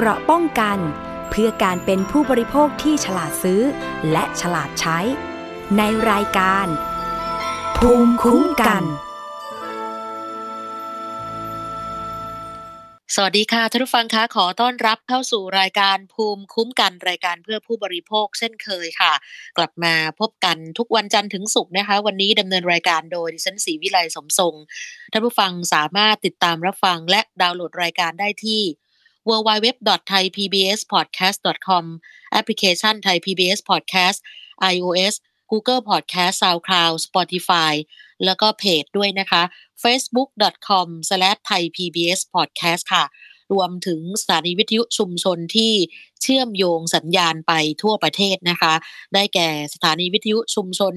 เกราะป้องกันเพื่อการเป็นผู้บริโภคที่ฉลาดซื้อและฉลาดใช้ในรายการภูมิคุ้มกันสวัสดีค่ะท่านผู้ฟังคะขอต้อนรับเข้าสู่รายการภูมิคุ้มกันรายการเพื่อผู้บริโภคเช่นเคยค่ะกลับมาพบกันทุกวันจันทร์ถึงศุกร์นะคะวันนี้ดำเนินรายการโดยดิฉันศรีวิไลสมทรงท่านผู้ฟังสามารถติดตามรับฟังและดาวน์โหลดรายการได้ที่ www.thaipbspodcast.com แอปพลิเคชัน Thai PBS Podcast iOS Google Podcast SoundCloud Spotify แล้วก็เพจด้วยนะคะ facebook.com/thaipbspodcast ค่ะรวมถึงสถานีวิทยุชุมชนที่เชื่อมโยงสัญญาณไปทั่วประเทศนะคะได้แก่สถานีวิทยุชุมชน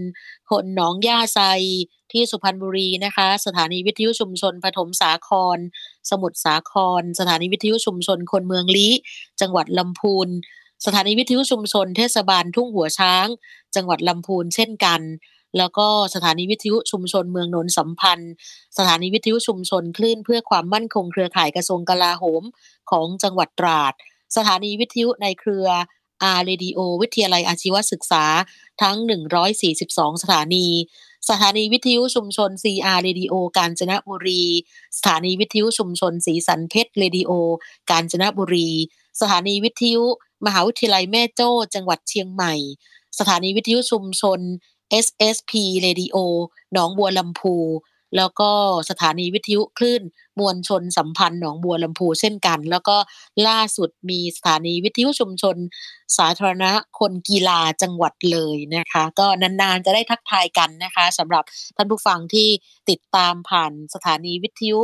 คนหนองย่าไซที่สุพรรณบุรีนะคะสถานีวิทยุชุมชนปฐมสาครสมุทรสาครสถานีวิทยุชุมชนคนเมืองลี้จังหวัดลำพูนสถานีวิทยุชุมชนเทศบาลทุ่งหัวช้างจังหวัดลำพูนเช่นกันแล้วก็สถานีวิทยุชุมชนเมืองนนสัมพันธ์สถานีวิทยุชุมชนคลื่นเพื่อความมั่นคงเครือข่ายกระทรวงกลาโหมของจังหวัดตราดสถานีวิทยุในเครือ R Radio วิทยาลัยอาชีวศึกษาทั้ง142สถานีสถานีวิทยุชุมชน CR Radio กาญจนบุรีสถานีวิทยุชุมชนศรีสันเพชร Radio กาญจนบุรีสถานีวิทยุมหาวิทยาลัยแม่โจ้จังหวัดเชียงใหม่สถานีวิทยุชุมชน SSP Radio หนองบัวลำพูแล้วก็สถานีวิทยุคลื่นมวลชนสัมพันธ์หนองบัวลำพูเช่นกันแล้วก็ล่าสุดมีสถานีวิทยุชุมชนสาธารณคนกีฬาจังหวัดเลยนะคะก็นานๆจะได้ทักทายกันนะคะสำหรับท่านผู้ฟังที่ติดตามผ่านสถานีวิทยุ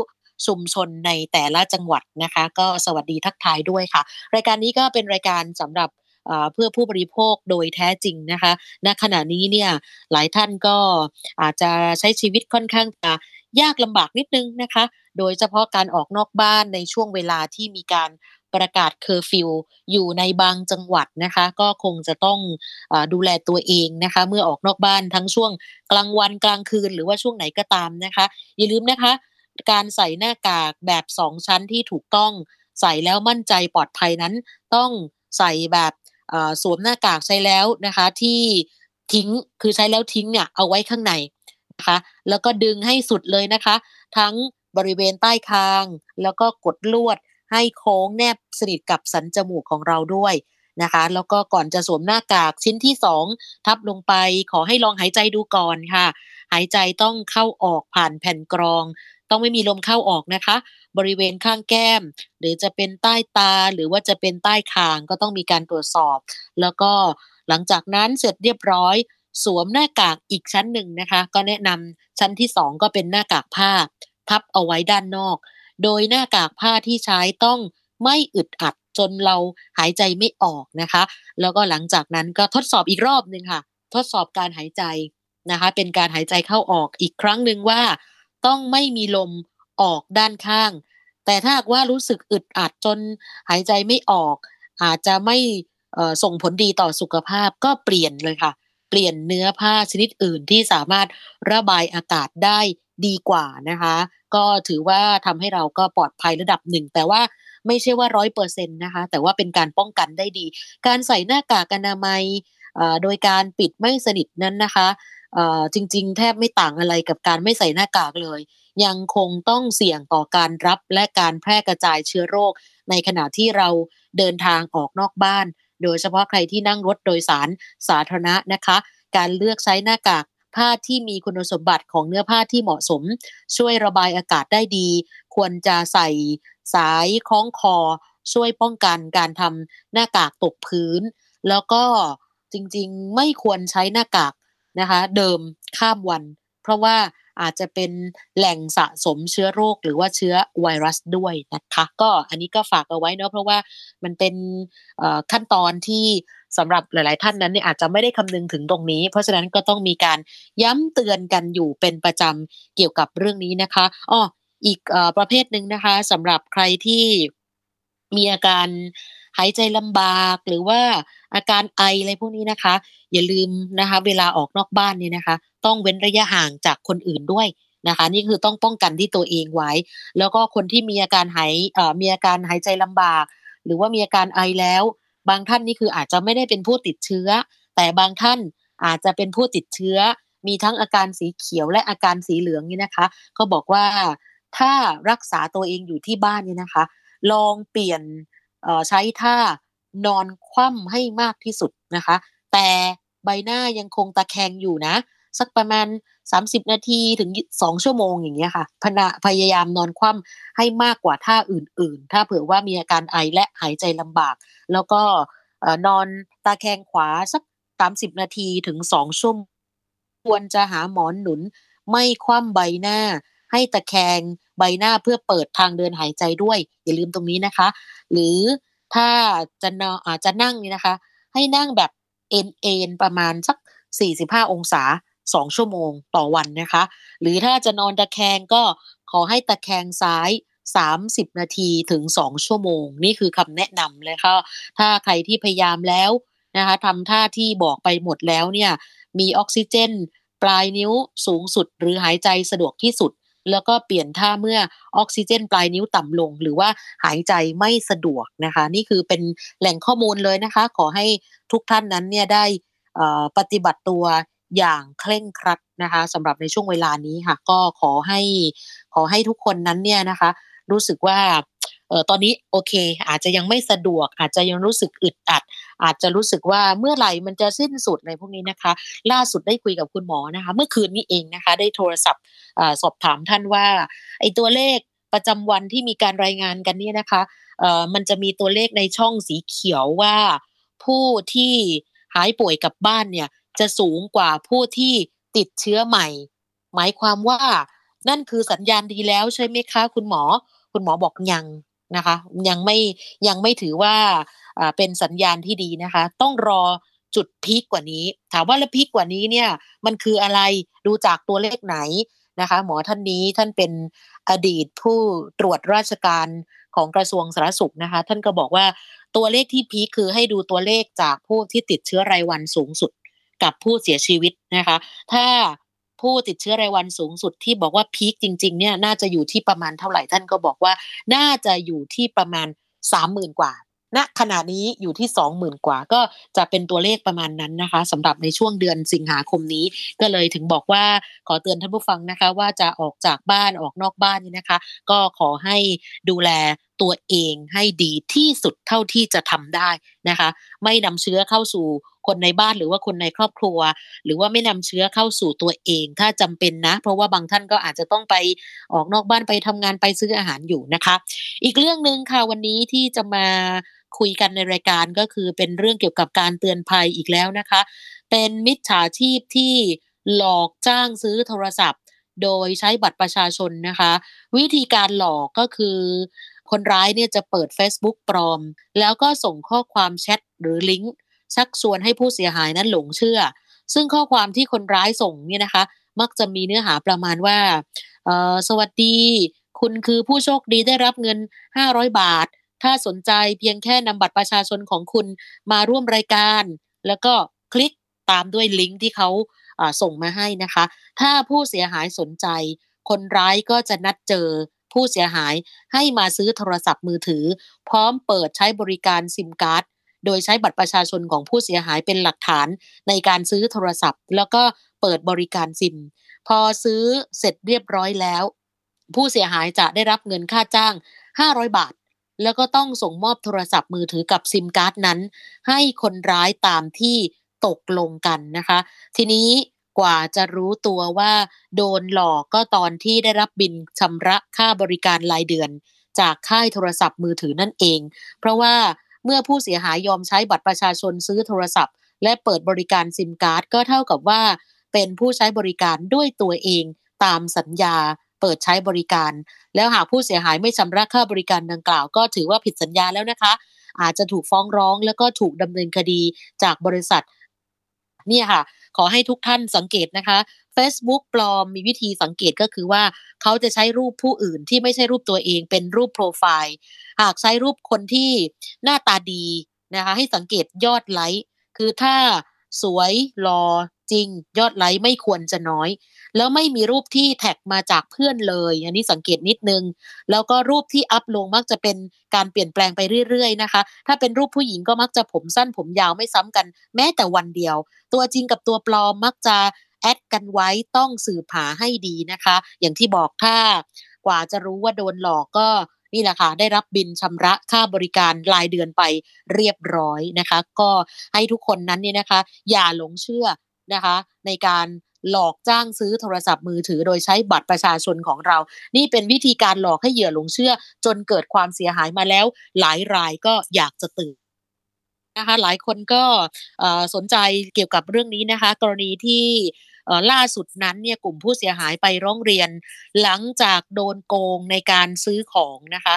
ชุมชนในแต่ละจังหวัดนะคะก็สวัสดีทักทายด้วยค่ะรายการนี้ก็เป็นรายการสำหรับเพื่อผู้บริโภคโดยแท้จริงนะคะณขณะนี้เนี่ยหลายท่านก็อาจจะใช้ชีวิตค่อนข้างจะยากลำบากนิดนึงนะคะโดยเฉพาะการออกนอกบ้านในช่วงเวลาที่มีการประกาศเคอร์ฟิวอยู่ในบางจังหวัดนะคะก็คงจะต้องดูแลตัวเองนะคะเมื่อออกนอกบ้านทั้งช่วงกลางวันกลางคืนหรือว่าช่วงไหนก็ตามนะคะอย่าลืมนะคะการใส่หน้ากากแบบ2ชั้นที่ถูกต้องใส่แล้วมั่นใจปลอดภัยนั้นต้องใส่แบบสวมหน้ากากใช้แล้วนะคะที่ทิ้งคือใช้แล้วทิ้งเนี่ยเอาไว้ข้างในนะคะแล้วก็ดึงให้สุดเลยนะคะทั้งบริเวณใต้คางแล้วก็กดลวดให้โค้งแนบสนิทกับสันจมูกของเราด้วยนะคะแล้วก็ก่อนจะสวมหน้ากากชิ้นที่2ทับลงไปขอให้ลองหายใจดูก่อนค่ะหายใจต้องเข้าออกผ่านแผ่นกรองต้องไม่มีลมเข้าออกนะคะบริเวณข้างแก้มหรือจะเป็นใต้ตาหรือว่าจะเป็นใต้คางก็ต้องมีการตรวจสอบแล้วก็หลังจากนั้นเสร็จเรียบร้อยสวมหน้ากากอีกชั้นหนึ่งนะคะก็แนะนำชั้นที่2ก็เป็นหน้ากากผ้าทับเอาไว้ด้านนอกโดยหน้ากากผ้าที่ใช้ต้องไม่อึดอัดจนเราหายใจไม่ออกนะคะแล้วก็หลังจากนั้นก็ทดสอบอีกรอบนึงค่ะทดสอบการหายใจนะคะเป็นการหายใจเข้าออกอีกครั้งนึงว่าต้องไม่มีลมออกด้านข้างแต่ถ้าหากว่ารู้สึกอึดอัดจนหายใจไม่ออกอาจจะไม่ส่งผลดีต่อสุขภาพก็เปลี่ยนเลยค่ะเปลี่ยนเนื้อผ้าชนิดอื่นที่สามารถระบายอากาศได้ดีกว่านะคะก็ถือว่าทำให้เราก็ปลอดภัยระดับหนึ่งแต่ว่าไม่ใช่ว่า 100% นะคะแต่ว่าเป็นการป้องกันได้ดีการใส่หน้ากากอนามัยโดยการปิดไม่สนิทนั้นนะคะจริงๆแทบไม่ต่างอะไรกับการไม่ใส่หน้ากากเลยยังคงต้องเสี่ยงต่อการรับและการแพร่กระจายเชื้อโรคในขณะที่เราเดินทางออกนอกบ้านโดยเฉพาะใครที่นั่งรถโดยสารสาธารณะนะคะการเลือกใช้หน้ากากผ้าที่มีคุณสมบัติของเนื้อผ้าที่เหมาะสมช่วยระบายอากาศได้ดีควรจะใส่สายคล้องคอช่วยป้องกันการทำหน้ากากตกพื้นแล้วก็จริงๆไม่ควรใช้หน้ากากนะคะเดิมข้ามวันเพราะว่าอาจจะเป็นแหล่งสะสมเชื้อโรคหรือว่าเชื้อไวรัสด้วยนะคะก็อันนี้ก็ฝากเอาไว้เนาะเพราะว่ามันเป็นขั้นตอนที่สำหรับหลายๆท่านนั้นเนี่ยอาจจะไม่ได้คำนึงถึงตรงนี้เพราะฉะนั้นก็ต้องมีการย้ำเตือนกันอยู่เป็นประจำเกี่ยวกับเรื่องนี้นะคะอีกประเภทนึงนะคะสำหรับใครที่มีอาการหายใจลำบากหรือว่าอาการไออะไรพวกนี้นะคะอย่าลืมนะคะเวลาออกนอกบ้านเนี่ยนะคะต้องเว้นระยะห่างจากคนอื่นด้วยนะคะนี่คือต้องป้องกันที่ตัวเองไว้แล้วก็คนที่มีอาการหายใจลำบาก หรือว่ามีอาการไอแล้วบางท่านนี่คืออาจจะไม่ได้เป็นผู้ติดเชื้อแต่บางท่านอาจจะเป็นผู้ติดเชื้อมีทั้งอาการสีเขียวและอาการสีเหลืองนี่นะคะเขาบอกว่าถ้ารักษาตัวเองอยู่ที่บ้านนี่นะคะลองเปลี่ยนใช้ท่านอนคว่ำให้มากที่สุดนะคะแต่ใบหน้ายังคงตะแคงอยู่นะสักประมาณ30นาทีถึง2ชั่วโมงอย่างเงี้ยค่ะพยายามนอนคว่ำให้มากกว่าท่าอื่นๆถ้าเผื่อว่ามีอาการไอและหายใจลำบากแล้วก็นอนตะแคงขวาสัก30นาทีถึง2ชั่วโมงควรจะหาหมอนหนุนไม่คว่ำใบหน้าให้ตะแคงใบหน้าเพื่อเปิดทางเดินหายใจด้วยอย่าลืมตรงนี้นะคะหรือถ้าจะนั่งนี่นะคะให้นั่งแบบเอ็นๆประมาณสัก45องศา2ชั่วโมงต่อวันนะคะหรือถ้าจะนอนตะแคงก็ขอให้ตะแคงซ้าย30นาทีถึง2ชั่วโมงนี่คือคำแนะนำเลยค่ะถ้าใครที่พยายามแล้วนะคะทำท่าที่บอกไปหมดแล้วเนี่ยมีออกซิเจนปลายนิ้วสูงสุดหรือหายใจสะดวกที่สุดแล้วก็เปลี่ยนท่าเมื่อออกซิเจนปลายนิ้วต่ำลงหรือว่าหายใจไม่สะดวกนะคะนี่คือเป็นแหล่งข้อมูลเลยนะคะขอให้ทุกท่านนั้นเนี่ยได้ปฏิบัติตัวอย่างเคร่งครัดนะคะสำหรับในช่วงเวลานี้ค่ะก็ขอให้ทุกคนนั้นเนี่ยนะคะรู้สึกว่าตอนนี้โอเคอาจจะยังไม่สะดวกอาจจะยังรู้สึกอึดอัดอาจจะรู้สึกว่าเมื่อไหร่มันจะสิ้นสุดในพวกนี้นะคะล่าสุดได้คุยกับคุณหมอนะคะเมื่อคืนนี้เองนะคะได้โทรศัพท์สอบถามท่านว่าไอ้ตัวเลขประจำวันที่มีการรายงานกันเนี่ยนะคะมันจะมีตัวเลขในช่องสีเขียวว่าผู้ที่หายป่วยกลับบ้านเนี่ยจะสูงกว่าผู้ที่ติดเชื้อใหม่หมายความว่านั่นคือสัญญาณดีแล้วใช่ไหมคะคุณหมอบอกยังนะคะยังไม่ถือว่าเป็นสัญญาณที่ดีนะคะต้องรอจุดพีคกว่านี้ถามว่าแล้วพีคกว่านี้เนี่ยมันคืออะไรดูจากตัวเลขไหนนะคะหมอท่านนี้ท่านเป็นอดีตผู้ตรวจราชการของกระทรวงสาธารณสุขนะคะท่านก็บอกว่าตัวเลขที่พีคคือให้ดูตัวเลขจากผู้ที่ติดเชื้อรายวันสูงสุดกับผู้เสียชีวิตนะคะถ้าผู้ติดเชื้อรายวันสูงสุดที่บอกว่าพีคจริงๆเนี่ยน่าจะอยู่ที่ประมาณเท่าไหร่ท่านก็บอกว่าน่าจะอยู่ที่ประมาณ 30,000 กว่าณขณะนี้อยู่ที่ 20,000 กว่าก็จะเป็นตัวเลขประมาณนั้นนะคะสำหรับในช่วงเดือนสิงหาคมนี้ก็เลยถึงบอกว่าขอเตือนท่านผู้ฟังนะคะว่าจะออกจากบ้านออกนอกบ้านนี่นะคะก็ขอให้ดูแลตัวเองให้ดีที่สุดเท่าที่จะทำได้นะคะไม่นำเชื้อเข้าสู่คนในบ้านหรือว่าคนในครอบครัวหรือว่าไม่นำเชื้อเข้าสู่ตัวเองถ้าจำเป็นนะเพราะว่าบางท่านก็อาจจะต้องไปออกนอกบ้านไปทำงานไปซื้ออาหารอยู่นะคะอีกเรื่องนึงค่ะวันนี้ที่จะมาคุยกันในรายการก็คือเป็นเรื่องเกี่ยวกับการเตือนภัยอีกแล้วนะคะเป็นมิจฉาชีพที่หลอกจ้างซื้อโทรศัพท์โดยใช้บัตรประชาชนนะคะวิธีการหลอกก็คือคนร้ายเนี่ยจะเปิด Facebook ปลอมแล้วก็ส่งข้อความแชทหรือลิงก์ชักชวนให้ผู้เสียหายนั้นหลงเชื่อซึ่งข้อความที่คนร้ายส่งเนี่ยนะคะมักจะมีเนื้อหาประมาณว่าสวัสดีคุณคือผู้โชคดีได้รับเงิน500บาทถ้าสนใจเพียงแค่นำบัตรประชาชนของคุณมาร่วมรายการแล้วก็คลิกตามด้วยลิงก์ที่เขาส่งมาให้นะคะถ้าผู้เสียหายสนใจคนร้ายก็จะนัดเจอผู้เสียหายให้มาซื้อโทรศัพท์มือถือพร้อมเปิดใช้บริการซิมการ์ดโดยใช้บัตรประชาชนของผู้เสียหายเป็นหลักฐานในการซื้อโทรศัพท์แล้วก็เปิดบริการซิมพอซื้อเสร็จเรียบร้อยแล้วผู้เสียหายจะได้รับเงินค่าจ้าง500บาทแล้วก็ต้องส่งมอบโทรศัพท์มือถือกับซิมการ์ดนั้นให้คนร้ายตามที่ตกลงกันนะคะทีนี้กว่าจะรู้ตัวว่าโดนหลอกก็ตอนที่ได้รับบิลชำระค่าบริการรายเดือนจากค่ายโทรศัพท์มือถือนั่นเองเพราะว่าเมื่อผู้เสียหายยอมใช้บัตรประชาชนซื้อโทรศัพท์และเปิดบริการซิมการ์ดก็เท่ากับว่าเป็นผู้ใช้บริการด้วยตัวเองตามสัญญาเปิดใช้บริการแล้วหากผู้เสียหายไม่ชำระค่าบริการดังกล่าวก็ถือว่าผิดสัญญาแล้วนะคะอาจจะถูกฟ้องร้องแล้วก็ถูกดำเนินคดีจากบริษัทเนี่ยค่ะขอให้ทุกท่านสังเกตนะคะ Facebook ปลอมมีวิธีสังเกตก็คือว่าเขาจะใช้รูปผู้อื่นที่ไม่ใช่รูปตัวเองเป็นรูปโปรไฟล์หากใช้รูปคนที่หน้าตาดีนะคะให้สังเกตยอดไลค์คือถ้าสวยหล่อ จริงยอดไลค์ไม่ควรจะน้อยแล้วไม่มีรูปที่แท็กมาจากเพื่อนเลยอันนี้สังเกตนิดนึงแล้วก็รูปที่อัพลงมักจะเป็นการเปลี่ยนแปลงไปเรื่อยๆนะคะถ้าเป็นรูปผู้หญิงก็มักจะผมสั้นผมยาวไม่ซ้ำกันแม้แต่วันเดียวตัวจริงกับตัวปลอมมักจะแอดกันไว้ต้องสืบหาให้ดีนะคะอย่างที่บอกถ้ากว่าจะรู้ว่าโดนหลอกก็นี่แหละค่ะได้รับบิลชำระค่าบริการรายเดือนไปเรียบร้อยนะคะก็ให้ทุกคนนั้นเนี่ยนะคะอย่าหลงเชื่อนะคะในการหลอกจ้างซื้อโทรศัพท์มือถือโดยใช้บัตรประชาชนของเรานี่เป็นวิธีการหลอกให้เหยื่อหลงเชื่อจนเกิดความเสียหายมาแล้วหลายรายก็อยากจะตื่นนะคะหลายคนก็สนใจเกี่ยวกับเรื่องนี้นะคะกรณีที่ล่าสุดนั้นเนี่ยกลุ่มผู้เสียหายไปร้องเรียนหลังจากโดนโกงในการซื้อของนะคะ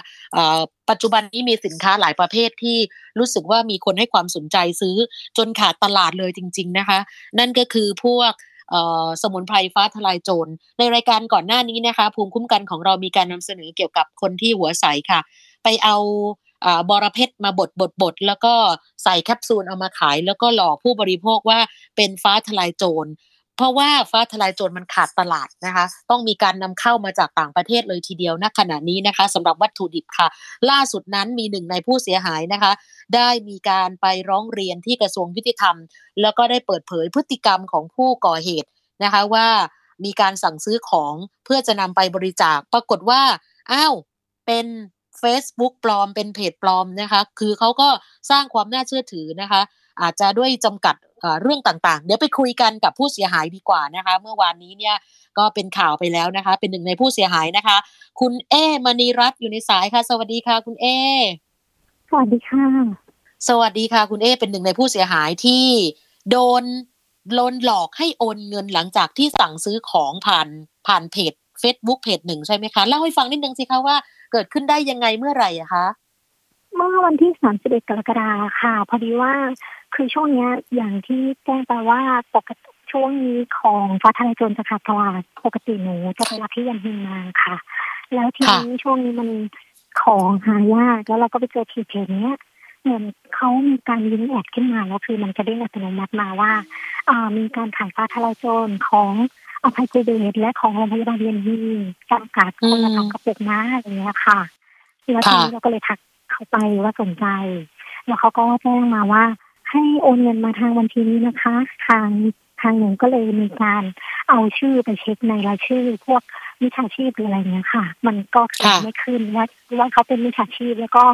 ปัจจุบันนี้มีสินค้าหลายประเภทที่รู้สึกว่ามีคนให้ความสนใจซื้อจนขาดตลาดเลยจริงๆนะคะนั่นก็คือพวกสมุนไพรฟ้าทลายโจรในรายการก่อนหน้านี้นะคะภูมิคุ้มกันของเรามีการนำเสนอเกี่ยวกับคนที่หัวใสค่ะไปเอาบรเพชรมาบดแล้วก็ใส่แคปซูลเอามาขายแล้วก็หลอกผู้บริโภคว่าเป็นฟ้าทลายโจรเพราะว่าฟ้าทลายโจรมันขาดตลาดนะคะต้องมีการนำเข้ามาจากต่างประเทศเลยทีเดียวณขณะนี้นะคะสำหรับวัตถุดิบค่ะล่าสุดนั้นมีหนึ่งในผู้เสียหายนะคะได้มีการไปร้องเรียนที่กระทรวงยุติธรรมแล้วก็ได้เปิดเผยพฤติกรรมของผู้ก่อเหตุนะคะว่ามีการสั่งซื้อของเพื่อจะนำไปบริจาคปรากฏว่าอ้าวเป็นเฟซบุ๊กปลอมเป็นเพจปลอมนะคะคือเขาก็สร้างความน่าเชื่อถือนะคะอาจจะด้วยจำกัดเรื่องต่างๆเดี๋ยวไปคุยกันกับผู้เสียหายดีกว่านะคะเมื่อวานนี้เนี่ยก็เป็นข่าวไปแล้วนะคะเป็นหนึ่งในผู้เสียหายนะคะคุณเอมณีรัตน์อยู่ในสายค่ะสวัสดีค่ะคุณเอสวัสดีค่ะสวัสดีค่ะคุณเอเป็นหนึ่งในผู้เสียหายที่โดนหลอกให้โอนเงินหลังจากที่สั่งซื้อของผ่านเพจ Facebook เพจหนึ่งใช่ไหมคะเล่าให้ฟังนิดนึงสิคะว่าเกิดขึ้นได้ยังไงเมื่อไหร่คะเมื่อวันที่31กรกฎาคมค่ะพอดีว่าคือช่วงนี้อย่างที่แจ้งไปว่าปกติช่วงนี้ของฟ้าทลายโจรจะขาดตลาดปกติหนูจะไปรับที่ยันฮินมาค่ะแล้วทีนี้ช่วงนี้มันของหายากแล้วเราก็ไปเจอทีเพจเนี้ยเหมือนเขามีการยิงแอดขึ้นมาแล้วคือมันจะได้อัตโนมัติมาว่ามีการขายฟ้าทลายโจรของอภัยเจริญและของโรงพยาบาลยันฮีจำกัดคนละกระปุกน้าอย่างเงี้ยค่ะแล้วทีนี้เราก็เลยทักเขาไปว่าสนใจแล้วเขาก็แจ้งมาว่าให้โอนเงินมาทางบัญชีนี้นะคะทางหนูก็เลยมีการเอาชื่อไปเช็คในรายชื่อพวกมิจฉาชีพหรืออะไรเงี้ยค่ะมันก็ขึ้นไม่ขึ้นว่าเขาเป็นมิจฉาชีพแล้วก็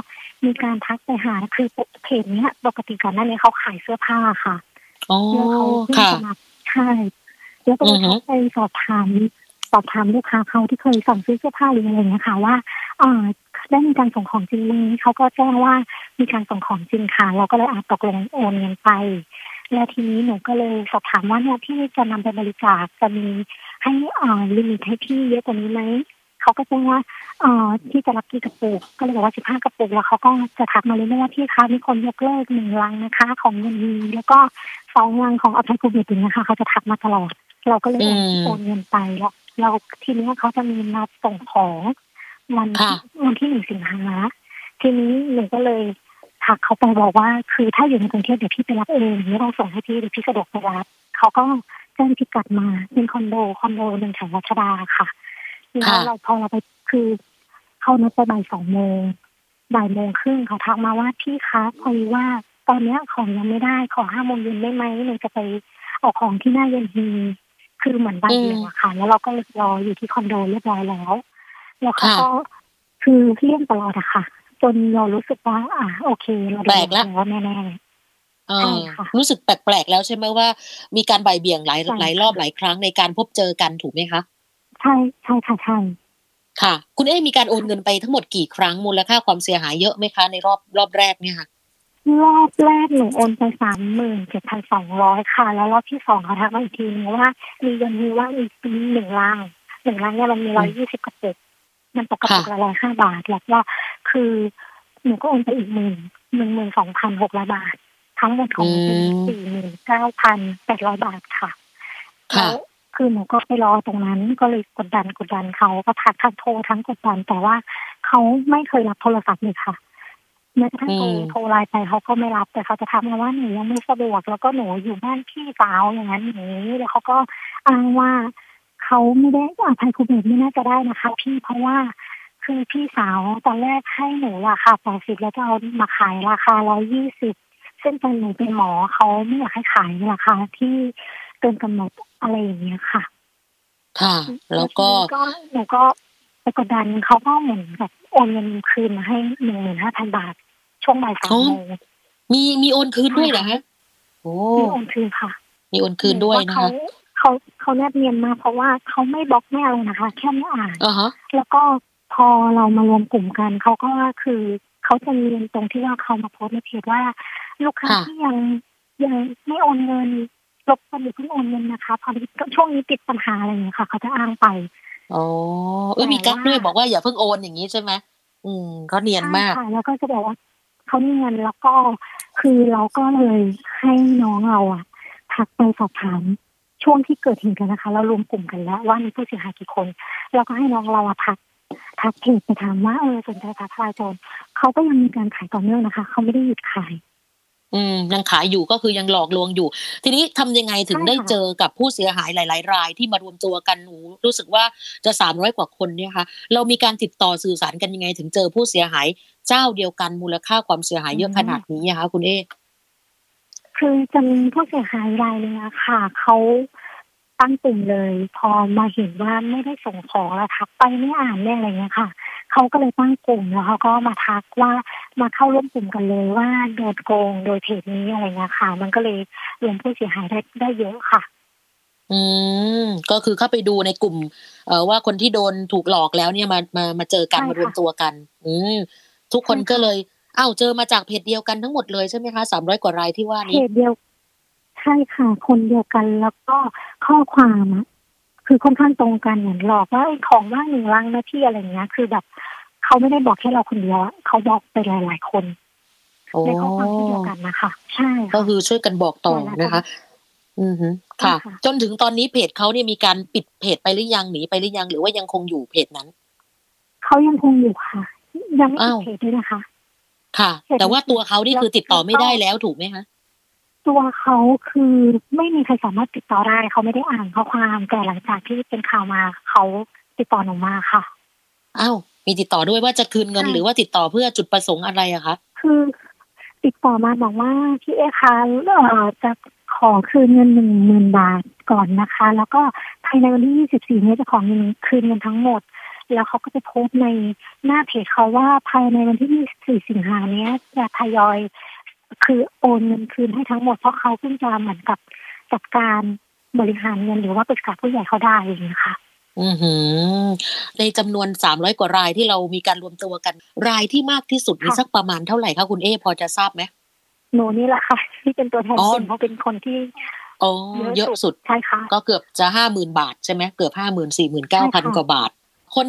มีการทักไปหาคือเพจเนี้ยปกติก่อนหน้านี้เขาขายเสื้อผ้าค่ะแล้วเขาที่สมัครใช่แล้วก็ไปสอบถามลูกค้าเขาที่เคยสั่งซื้อเสื้อผ้าหรืออะไรเงี้ยค่ะว่าได้มีการส่งของจริงไหมเขาก็แจ้งว่ามีการส่งของจริงค่ะเราก็เลยตกลงโอนเงินไปแล้วทีนี้หนูก็เลยสอบถามว่าเนี่ยพี่จะนำไปบริจาคจะมีให้ลิมิตให้พี่เยอะกว่านี้ไหมเขาก็แจ้งว่าที่จะรับกี่กระปุกก็เลยบอกว่า15กระปุกแล้วเขาก็จะทักมาเลยว่าพี่คะมีคนยกเลิก1ลังนะคะของเงินนี้แล้วก็2ลังของอัพไลน์กูเบตินนะคะเขาจะทักมาตลอดเราก็เลยโอนเงินไปแล้วเราทีนี้เขาจะมีนัดส่งของวันที่1สิงหาทีนี้หนูก็เลยทักเขาไปบอกว่าคือถ้าอยู่ในกรุงเทพเดี๋ยวพี่ไปรับเองไม่ต้องส่งให้พี่หรือพี่สะดวกไปรับเขาก็แจ้งพิกัดมาเป็นคอนโด1แถวรัชดาค่ะแล้วเราพอเราไปคือเขานัดไปบ่ายโมงครึ่งเขาทักมาว่าพี่คะพอดีว่าตอนนี้ของยังไม่ได้ขอ5 โมงเย็นได้ไหมหนูจะไปเอาของที่หน้าเย็นฮีคือเหมือนบ้านเดียวค่ะแล้วเราก็รออยู่ที่คอนโดเรียบร้อยแล้วเขาก็คือเลี่ยงตลอดอะค่ะจนเรารู้สึกว่าโอเคเราแปลกแล้วแน่ใช่ค่ะรู้สึกแปลกๆแล้วใช่ไหมว่ามีการบ่ายเบี่ยงหลายรอบหลายครั้งในการพบเจอกันถูกไหมคะใช่ค่ะคุณเอ๋มีการโอนเงินไปทั้งหมดกี่ครั้งมูลค่าความเสียหายเยอะไหมคะในรอบแรกเนี่ยค่ะรอบแรกหนูโอนไป 37,200 ค่ะแล้วรอบที่2เขาทักมาอีกทีนึงว่ามีเงินมีว่าอีก1ลังเนี่ยมันมี120กระปุกมันตกกระปุกละ5 บาทแล้วก็คือหนูก็โอนไปอีก 12,600 บาททั้งหมดของหนู 49,800 บาทค่ะแล้วคือหนูก็ไปรอตรงนั้นก็เลยกดดันเขาก็ทักทั้งโทรทั้งกดดันแต่ว่าเขาไม่เคยรับโทรศัพท์เลยค่ะ แม้กระทั่งโทรไลน์ไปเขาก็ไม่รับแต่เขาจะทักมาว่าหนูยังไม่สะดวกแล้วก็หนูอยู่บ้านพี่สาวอย่างนั้นอย่างนี้แล้วเขาก็อ้างว่าเขาไม่ได้อภัยครูเบสไม่น่าจะได้นะคะพี่เพราะว่าคือพี่สาวตอนแรกให้หนูราคา80แล้วจะเอามาขายราคา120ซึ่งตอนหนูเป็นหมอเขาไม่อยากให้ขายราคาที่เกินกำหนดอะไรอย่างเงี้ยค่ะค่ะแล้วก็หนูก็ไปกดดันเขาก็เหมือนแบบโอนเงินคืนมาให้ 15,000 บาทช่วงบ่ายสามโมงมีโอนคืนด้วยเหรอฮะโอ้มีโอนคืนค่ะมีโอนคืนด้วยนะคะเขาแนบเนียนมาเพราะว่าเขาไม่บล็อกไม่อะไรนะคะแค่ไม่อ่านแล้วก็พอเรามารวมกลุ่มกันเขาก็คือเขาจะเรียนตรงที่ว่าเขามาโพสในเพจว่าลูกค้าที่ยังไม่โอนเงินลบกันหรือเพิ่งโอนเงินนะคะพอดีช่วงนี้ติดปัญหาอะไรอย่างนี้ค่ะเขาจะอ้างไปอ๋อมีกั๊กด้วยบอกว่าอย่าเพิ่งโอนอย่างนี้ใช่ไหมเขาเนียนมากค่ะแล้วก็จะบอกว่าเขาเนียนแล้วก็คือเราก็เลยให้น้องเราอ่ะทักไปสอบถามช่วงที่เกิดเหตุกันนะคะเรารวมกลุ่มกันแล้วว่ามีผู้เสียหายกี่คนแล้วก็ให้น้องเราทักเพจไปถามว่าสนใจท้าทายโจรเขาก็ยังมีการขายต่อเนื่องนะคะเขาไม่ได้หยุดขายยังขายอยู่ก็คือยังหลอกลวงอยู่ทีนี้ทำยังไงถึงได้เจอกับผู้เสียหายหลายๆรายที่มารวมตัวกันหนูรู้สึกว่าจะ300กว่าคนเนี่ยค่ะเรามีการติดต่อสื่อสารกันยังไงถึงเจอผู้เสียหายเจ้าเดียวกันมูลค่าความเสียหายเยอะขนาดนี้นะคะคุณเอคือจะมีผู้เสียหายรายนึงอะค่ะเขาตั้งตุ่มเลยพอมาเห็นว่าไม่ได้ส่งของแล้วทักไปไม่อ่านไม่อะไรเงี้ยค่ะเขาก็เลยตั้งกลุ่มแล้วเขาก็มาทักว่ามาเข้าร่วมกลุ่มกันเลยว่าโดนโกงโดยเพจนี้อะไรเงี้ยค่ะมันก็เลยรวมผู้เสียหายได้เยอะค่ะก็คือเข้าไปดูในกลุ่มว่าคนที่โดนถูกหลอกแล้วเนี่ยมาเจอกันมารวมตัวกันทุกคนก็เลยเจอมาจากเพจเดียวกันทั้งหมดเลยใช่ไหมคะ300กว่ารายที่ว่านี้เพจเดียวใช่ค่ะคนเดียวกันแล้วก็ข้อความคือค่อนข้างตรงกันเหมือนหลอกว่าของว่างหนึ่งลังนะพี่อะไรเงี้ยคือแบบเขาไม่ได้บอกแค่เราคนเดียวเขาบอกไปหลายคนในข้อความเดียวกันนะคะใช่ก็คือช่วยกันบอกต่อนะคะอือฮึค่ะจนถึงตอนนี้เพจเขาเนี่ยมีการปิดเพจไปหรือยังหนีไปหรือยังหรือว่ายังคงอยู่เพจนั้นเขายังคงอยู่ค่ะยังไม่ปิดเพจด้วยนะคะค่ะแต่ว่าตัวเขานี่คือติดต่อไม่ได้แล้วถูกไหมคะตัวเขาคือไม่มีใครสามารถติดต่อได้เขาไม่ได้อ่านข้อความแต่หลังจากที่เป็นข่าวมาเขาติดต่อหนูมาค่ะมีติดต่อด้วยว่าจะคืนเงินหรือว่าติดต่อเพื่อจุดประสงค์อะไรอะคะคือติดต่อมาบอกว่าพี่เอคะจะขอคืนเงิน 10,000 บาทก่อนนะคะแล้วก็ภายในวันที่24นี้จะขอเงินคืนเงินทั้งหมดแล้วเขาก็จะโพสในหน้าเพจเขาว่าภายในวันที่24สิงหาเนี้ยจะทยอยคือโอนเงินคืนให้ทั้งหมดเพราะเขาเพิ่งจะเหมือนกับจัดการบริหารเงินหรือว่าปรึกษาผู้ใหญ่เขาได้เองค่ะในจำนวน300กว่ารายที่เรามีการรวมตัวกันรายที่มากที่สุดมีสักประมาณเท่าไหร่คะคุณเอพอจะทราบไหมหนูนี่แหละค่ะที่เป็นตัวแทนคนเพราะเป็นคนที่เยอะสุดใช่ค่ะก็เกือบจะ 50,000 บาทใช่ไหมเกือบ 50,000 49,000 กว่าบาทคน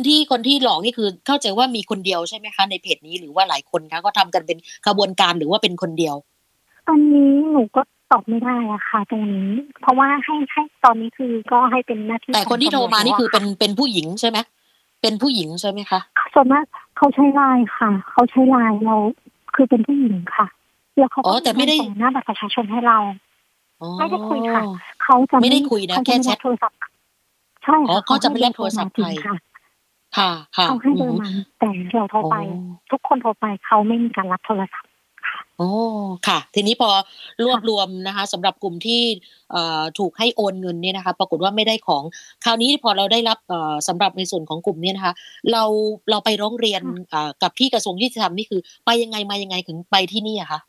ที่หลอกนี่คือเข้าใจว่ามีคนเดียวใช่ไหมคะในเพจนี้หรือว่าหลายคนคะก็ทำกันเป็นขบวนการหรือว่าเป็นคนเดียวอันนี้หนูก็ตอบไม่ได้อะค่ะตรงนี้เพราะว่าให้ตอนนี้คือก็ให้เป็นหน้าที่แต่คนที่โทรมานี่คือเป็นผู้หญิงใช่ไหมเป็นผู้หญิงใช่ไหมคะส่วนมากเขาใช้ไลน์ค่ะเขาใช้ไลน์เราคือเป็นผู้หญิงค่ะแล้วเขาแต่ไม่ได้ส่งหน้าบัตรประชาชนให้เราไม่ได้คุยค่ะเขาจะไม่ได้คุยนะแค่แชทโทรศัพท์ใช่ค่ะเขาจะไม่เล่นโทรศัพท์ใครค่ะค่ะเขาให้เบอร์มาแต่เราโทรไปทุกคนโทรไปเขาไม่มีการรับโทรศัพท์ค่ะค่ะทีนี้พอรวบรวมนะคะสำหรับกลุ่มที่ถูกให้โอนเงินเนี่ยนะคะปรากฏว่าไม่ได้ของคราวนี้พอเราได้รับสำหรับในส่วนของกลุ่มเนี่ยนะคะเราไปร้องเรียนกับที่กระทรวงยุติธรรมนี่คือไปยังไงมายังไงถึงไปที่นี่อะคะ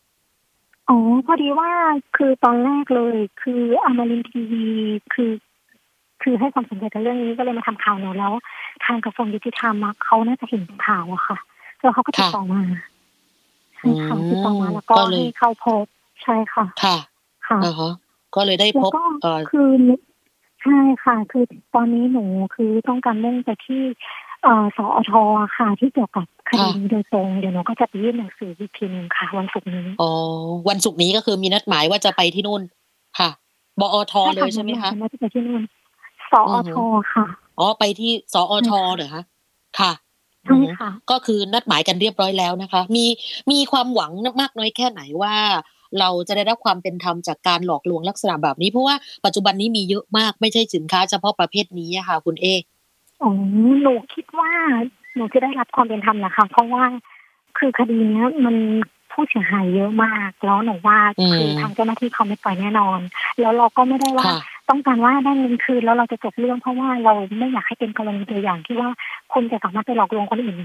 พอดีว่าคือตอนแรกเลยคืออมรินทร์ทีวีคือให้ความสนใจกับเรื่องนี้ก็เลยมาทำข่าวหนูแล้วทางกระทรวงยุติธรรมเขาน่าจะเห็นข่าวอะค่ะแล้วเขาก็ติดต่อมาใช่ค่ะติดต่อมาแล้วก็ให้เข้าพบใช่ค่ะค่ะค่ะก็เลยได้พบคือใช่ค่ะคือตอนนี้หนูคือต้องการเรื่องไปที่สอทค่ะที่เกี่ยวกับคดีโดยตรงเดี๋ยวหนูก็จะไปยื่นหนังสืออีกทีนึงค่ะวันศุกร์นี้วันศุกร์นี้ก็คือมีนัดหมายว่าจะไปที่นู่นค่ะบอทเลยใช่ไหมคะว่าจะไปที่นู่นสอทค่ะไปที่สอทเหรอคะค่ะ ก็คือนัดหมายกันเรียบร้อยแล้วนะคะมีความหวังมากน้อยแค่ไหนว่าเราจะได้รับความเป็นธรรมจากการหลอกลวงลักษณะแบบนี้เพราะว่าปัจจุบันนี้มีเยอะมากไม่ใช่สินค้าเฉพาะประเภทนี้ค่ะคุณเออ๋อหนูคิดว่าหนูจะได้รับความเป็นธรรมนะคะเพราะว่าคือคดีนี้มันผู้เสียหายเยอะมากแล้วหนูว่าคือทางเจ้าหน้าที่เขาไม่ปล่อยแน่นอนแล้วเราก็ไม่ได้ว่าต้องการว่าได้เงินคืนแล้วเราจะจบเรื่องเพราะว่าเราไม่อยากให้เป็นกรณีตัวอย่างที่ว่าคุณจะสามารถไปหลอกลวงคนอื่น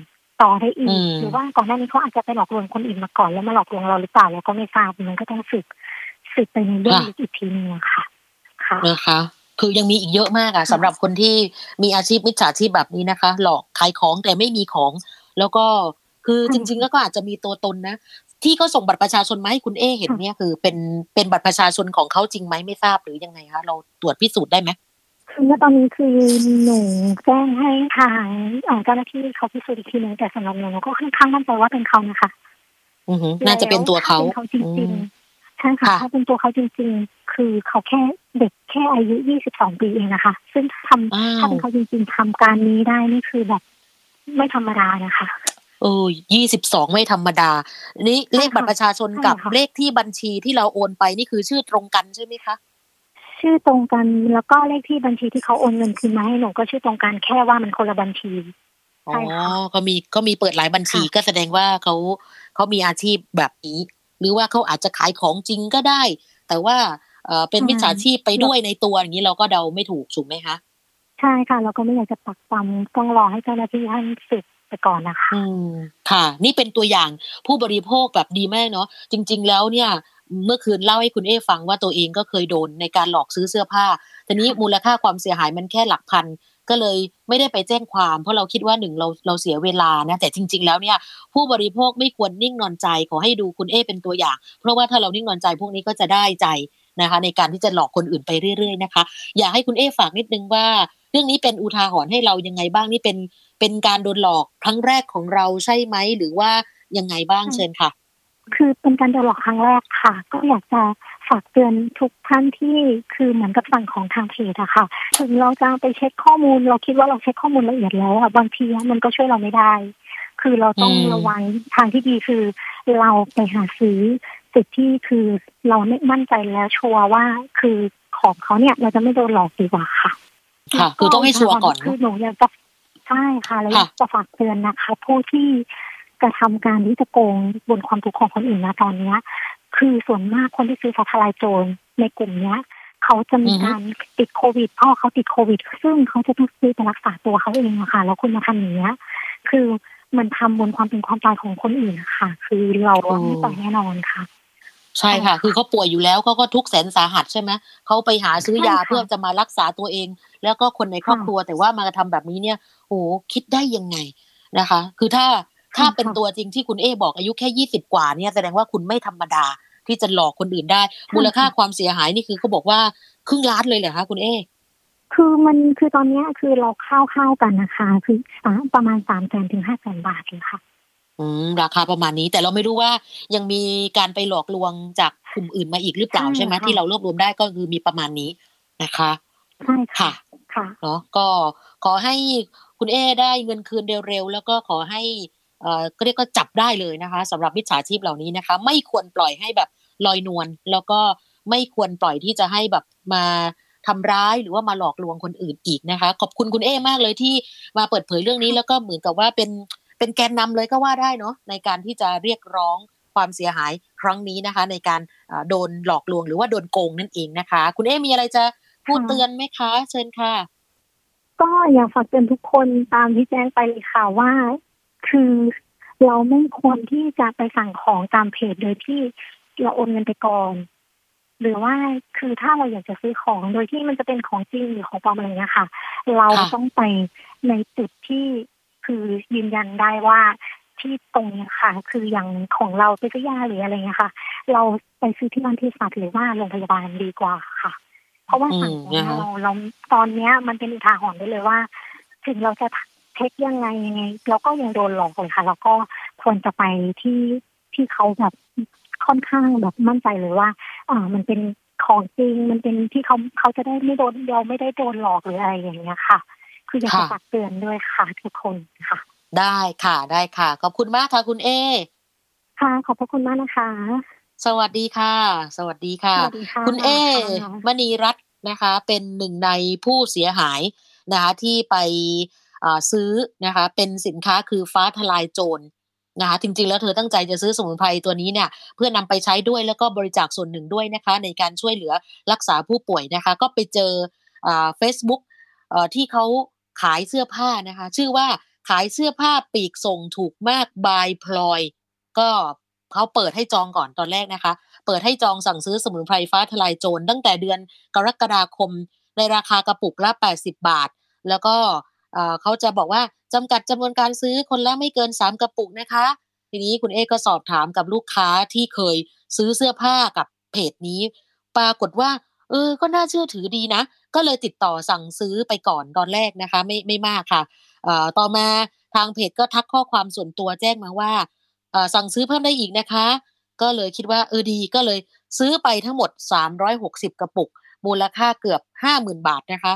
ต่อได้อีกหรือว่าก่อนหน้านี้เขาอาจจะไปหลอกลวงคนอื่นมาก่อนแล้วมาหลอกลวงเราหรือเปล่าเราก็ไม่ทราบมันก็ต้องสืบไปในเรื่องอีกทีนึงค่ะนะคะคือยังมีอีกเยอะมากอ่ะสำหรับคนที่มีอาชีพมิจฉาชีพแบบนี้นะคะหลอกขายของแต่ไม่มีของแล้วก็คือจริงๆแล้วก็อาจจะมีตัวตนนะที่เขาส่งบัตรประชาชนมาให้คุณเอเห็นเนี่ยคือเป็นบัตรประชาชนของเขาจริงไหมไม่ทราบหรือยังไงคะเราตรวจพิสูจน์ได้ไหมคือตอนนี้คือหนูแจ้งให้ทางเจ้าหน้าที่เขาพิสูจน์อีกทีนึงแต่สำหรับหนูก็ค่อนข้างมั่นใจว่าเป็นเขานะคะน่าจะเป็นตัวเขาจริงๆใช่ค่ะถ้าเป็นตัวเขาจริงๆคือเขาแค่เด็กแค่อายุ22ปีเองนะคะซึ่งถ้าเป็นเขาจริงๆทำการนี้ได้นี่คือแบบไม่ธรรมดานะคะ22ไม่ธรรมดานี่เลขบัตรประชาชนกับเลขที่บัญชีที่เราโอนไปนี่คือชื่อตรงกันใช่ไหมคะชื่อตรงกันแล้วก็เลขที่บัญชีที่เขาโอนเงินคืนมาให้หนูก็ชื่อตรงกันแค่ว่ามันคนละบัญชีอ๋อเขามีเปิดหลายบัญชีก็แสดงว่าเขามีอาชีพแบบนี้หรือว่าเขาอาจจะขายของจริงก็ได้แต่ว่าเป็นมิจฉาชีพไปด้วยในตัวอย่างนี้เราก็เดาไม่ถูกถูกไหมคะใช่ค่ะเราก็ไม่อยากจะปักปำต้องรอให้เจ้าหน้าที่ท่านสืบก่อนนะคะค่ะนี่เป็นตัวอย่างผู้บริโภคแบบดีมากเนาะจริงๆแล้วเนี่ยเมื่อคืนเล่าให้คุณเอฟังว่าตัวเองก็เคยโดนในการหลอกซื้อเสื้อผ้าทีนี้มูลค่าความเสียหายมันแค่หลักพันก็เลยไม่ได้ไปแจ้งความเพราะเราคิดว่า1เราเสียเวลานะแต่จริงๆแล้วเนี่ยผู้บริโภคไม่ควรนิ่งนอนใจขอให้ดูคุณเอเป็นตัวอย่างเพราะว่าถ้าเรานิ่งนอนใจพวกนี้ก็จะได้ใจนะคะในการที่จะหลอกคนอื่นไปเรื่อยๆนะคะอยากให้คุณเอฝากนิดนึงว่าเรื่องนี้เป็นอุทาหรณ์ให้เรายังไงบ้างนี่เป็นการโดนหลอกครั้งแรกของเราใช่ไหมหรือว่ายังไงบ้างเชิญค่ะคือเป็นการโดนหลอกครั้งแรกค่ะก็อยากจะฝากเตือนทุกท่านที่คือเหมือนกับสั่งของทางเพจอะค่ะถึงเราจะไปเช็คข้อมูลเราคิดว่าเราเช็คข้อมูลละเอียดแล้วอะบางทีมันก็ช่วยเราไม่ได้คือเราต้องระวังทางที่ดีคือเราไปหาซื้อจุดที่คือเรามั่นใจแล้วชัวร์ว่าคือของเขาเนี่ยเราจะไม่โดนหลอกดีกว่าค่ะค่ะคือต้องให้ชัวร์ก่อนคือหนูอยากจะใช่ค่ะแล้วจะฝากเตือนนะคะผู้ที่กระทำการที่จะโกงบนความทุกข์ของคนอื่นนะตอนนี้คือส่วนมากคนที่ซื้อฟ้าทลายโจรในกลุ่มนี้เขาจะมีการติดโควิดพ่อเขาติดโควิดซึ่งเขาจะต้องซื้อไปรักษาตัวเขาเองอะค่ะแล้วคุณมาทำอย่างนี้คือมันทำบนความเป็นความตายของคนอื่นนะคะคือเราไม่ปล่อยแน่นอนค่ะใช่ค่ะคือเขาป่วยอยู่แล้วเขาก็ทุกข์แสนสาหัสใช่ไหมเขาไปหาซื้อยาเพื่อจะมารักษาตัวเองแล้วก็คนในครอบครัวแต่ว่ามาทำแบบนี้เนี่ยโอ้คิดได้ยังไงนะคะคือถ้าเป็นตัวจริงที่คุณเอบอกอายุแค่20กว่าเนี่ยแสดงว่าคุณไม่ธรรมดาที่จะหลอกคนอื่นได้มูลค่าความเสียหายนี่คือเขาบอกว่าครึ่งล้านเลยเหรอคะคุณเอคือมันคือตอนนี้คือเราเข้ากันนะคะคือประมาณ 300,000 ถึง 500,000 บาทเลยค่ะราคาประมาณนี้แต่เราไม่รู้ว่ายังมีการไปหลอกลวงจากกลุ่มอื่นมาอีกหรือเปล่าใช่ไหมที่เรารวบรวมได้ก็คือมีประมาณนี้นะคะใช่ค่ะค่ะเนาะก็ขอให้คุณเอได้เงินคืนเร็วๆแล้วก็ขอให้เรียกก็จับได้เลยนะคะสำหรับมิจฉาชีพเหล่านี้นะคะไม่ควรปล่อยให้แบบลอยนวลแล้วก็ไม่ควรปล่อยที่จะให้แบบมาทำร้ายหรือว่ามาหลอกลวงคนอื่นอีกนะคะขอบคุณคุณเอมากเลยที่มาเปิดเผยเรื่องนี้แล้วก็เหมือนกับว่าเป็นแกนนำเลยก็ว่าได้เนาะในการที่จะเรียกร้องความเสียหายครั้งนี้นะคะในการโดนหลอกลวงหรือว่าโดนโกงนั่นเองนะคะคุณเอมีอะไรจะพูดเตือนไหมคะเชิญค่ะก็อยากฝากเตือนทุกคนตามที่แจ้งไปเลยค่ะว่าคือเราไม่ควรที่จะไปสั่งของตามเพจโดยที่เราโอนเงินไปก่อนหรือว่าคือถ้าเราอยากจะซื้อของโดยที่มันจะเป็นของจริงหรือของปลอมอะไรเงี้ยค่ะเราต้องไปในจุดที่คือยืนยันได้ว่าที่ตรงนี้ค่ะคืออย่างของเราไปซื้อยาหรืออะไรเงี้ยค่ะเราไปซื้อที่ร้านที่สัตว์หรือว่าโรงพยาบาลดีกว่าค่ะเพราะว่าสั่งเราตอนนี้มันเป็นอุทาหรณ์ได้เลยว่าถึงเราจะเช็คยังไงเราก็ยังโดนหลอกเลยค่ะแล้วก็ควรจะไปที่เขาแบบค่อนข้างแบบมั่นใจเลยว่ามันเป็นของจริงมันเป็นที่เขาจะได้ไม่โดนเราไม่ได้โดนหลอกหรืออะไรอย่างเงี้ยค่ะคืออยากฝากเตือนด้วยค่ะทุกคนค่ะ ได้ค่ะได้ค่ะขอบคุณมากค่ะคุณเอค่ะขอบพระคุณมากนะคะสวัสดีค่ะสวัสดีค่ะคุณเอมณีรัตน์นะคะเป็นหนึ่งในผู้เสียหายนะคะที่ไปซื้อนะคะเป็นสินค้าคือฟ้าทลายโจรนะคะจริงๆแล้วเธอตั้งใจจะซื้อสมุนไพรตัวนี้เนี่ยเพื่อนำไปใช้ด้วยแล้วก็บริจาคส่วนหนึ่งด้วยนะคะในการช่วยเหลือรักษาผู้ป่วยนะคะก็ไปเจอFacebook ที่เขาขายเสื้อผ้านะคะชื่อว่าขายเสื้อผ้าปีกส่งถูกมากบายพลอยก็เขาเปิดให้จองก่อนตอนแรกนะคะเปิดให้จองสั่งซื้อสมุนไพรฟ้าทลายโจรตั้งแต่เดือนกรกฎาคมในราคากระปุกละ80บาทแล้วก็เขาจะบอกว่าจำกัดจำนวนการซื้อคนละไม่เกิน3กระปุกนะคะทีนี้คุณเอก็สอบถามกับลูกค้าที่เคยซื้อเสื้อผ้ากับเพจนี้ปรากฏว่าก็น่าเชื่อถือดีนะก็เลยติดต่อสั่งซื้อไปก่อนตอนแรกนะคะไม่มากค่ะต่อมาทางเพจก็ทักข้อความส่วนตัวแจ้งมาว่าสั่งซื้อเพิ่มได้อีกนะคะก็เลยคิดว่าดีก็เลยซื้อไปทั้งหมด360กระปุกมูลค่าเกือบ 50,000 บาทนะคะ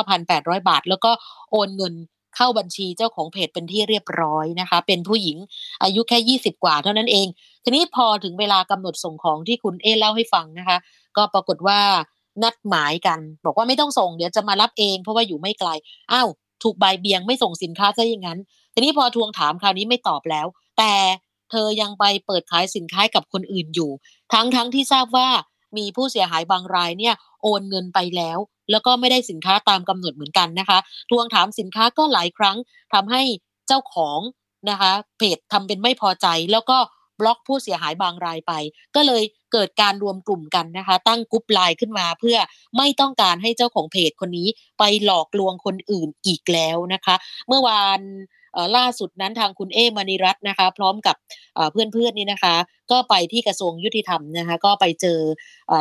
49,800 บาทแล้วก็โอนเงินเข้าบัญชีเจ้าของเพจเป็นที่เรียบร้อยนะคะเป็นผู้หญิงอายุแค่20กว่าเท่านั้นเองทีนี้พอถึงเวลากำหนดส่งของที่คุณเอเล่าให้ฟังนะคะก็ปรากฏว่านัดหมายกันบอกว่าไม่ต้องส่งเดี๋ยวจะมารับเองเพราะว่าอยู่ไม่ไกลอ้าวถูกบ่ายเบี่ยงไม่ส่งสินค้าซะอย่างนั้นทีนี้พอทวงถามคราวนี้ไม่ตอบแล้วแต่เธอยังไปเปิดขายสินค้ากับคนอื่นอยู่ทั้งที่ทราบว่ามีผู้เสียหายบางรายเนี่ยโอนเงินไปแล้วก็ไม่ได้สินค้าตามกำหนดเหมือนกันนะคะทวงถามสินค้าก็หลายครั้งทำให้เจ้าของนะคะเพจทำเป็นไม่พอใจแล้วก็บล็อกผู้เสียหายบางรายไปก็เลยเกิดการรวมกลุ่มกันนะคะตั้งกลุ่มไลน์ขึ้นมาเพื่อไม่ต้องการให้เจ้าของเพจคนนี้ไปหลอกลวงคนอื่นอีกแล้วนะคะเมื่อวานล่าสุดนั้นทางคุณเอมณีรัตน์นะคะพร้อมกับเพื่อนๆนี่นะคะก็ไปที่กระทรวงยุติธรรมนะคะก็ไปเจอ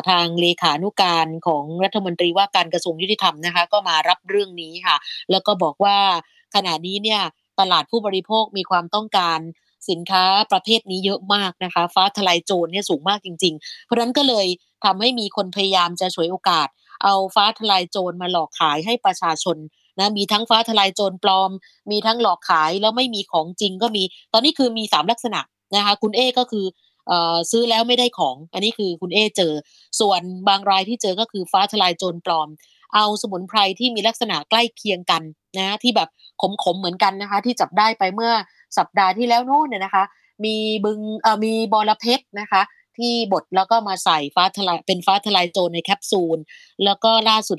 ทางเลขานุการของรัฐมนตรีว่าการกระทรวงยุติธรรมนะคะก็มารับเรื่องนี้ค่ะแล้วก็บอกว่าขณะนี้เนี่ยตลาดผู้บริโภคมีความต้องการสินค้าประเภทนี้เยอะมากนะคะฟ้าทลายโจรเนี่ยสูงมากจริงๆเพราะฉะนั้นก็เลยทำให้มีคนพยายามจะฉวยโอกาสเอาฟ้าทลายโจรมาหลอกขายให้ประชาชนนะมีทั้งฟ้าทลายโจรปลอมมีทั้งหลอกขายแล้วไม่มีของจริงก็มีตอนนี้คือมี3ลักษณะนะคะคุณเอก็คือซื้อแล้วไม่ได้ของอันนี้คือคุณเอเจอส่วนบางรายที่เจอก็คือฟ้าทลายโจรปลอมเอาสมุนไพรที่มีลักษณะใกล้เคียงกันนะที่แบบขมๆเหมือนกันนะคะที่จับได้ไปเมื่อสัปดาห์ที่แล้วโน่นเนี่ยนะคะมีบอระเพ็ดนะคะที่บดแล้วก็มาใส่ฟ้าทลายโจรในแคปซูลแล้วก็ล่าสุด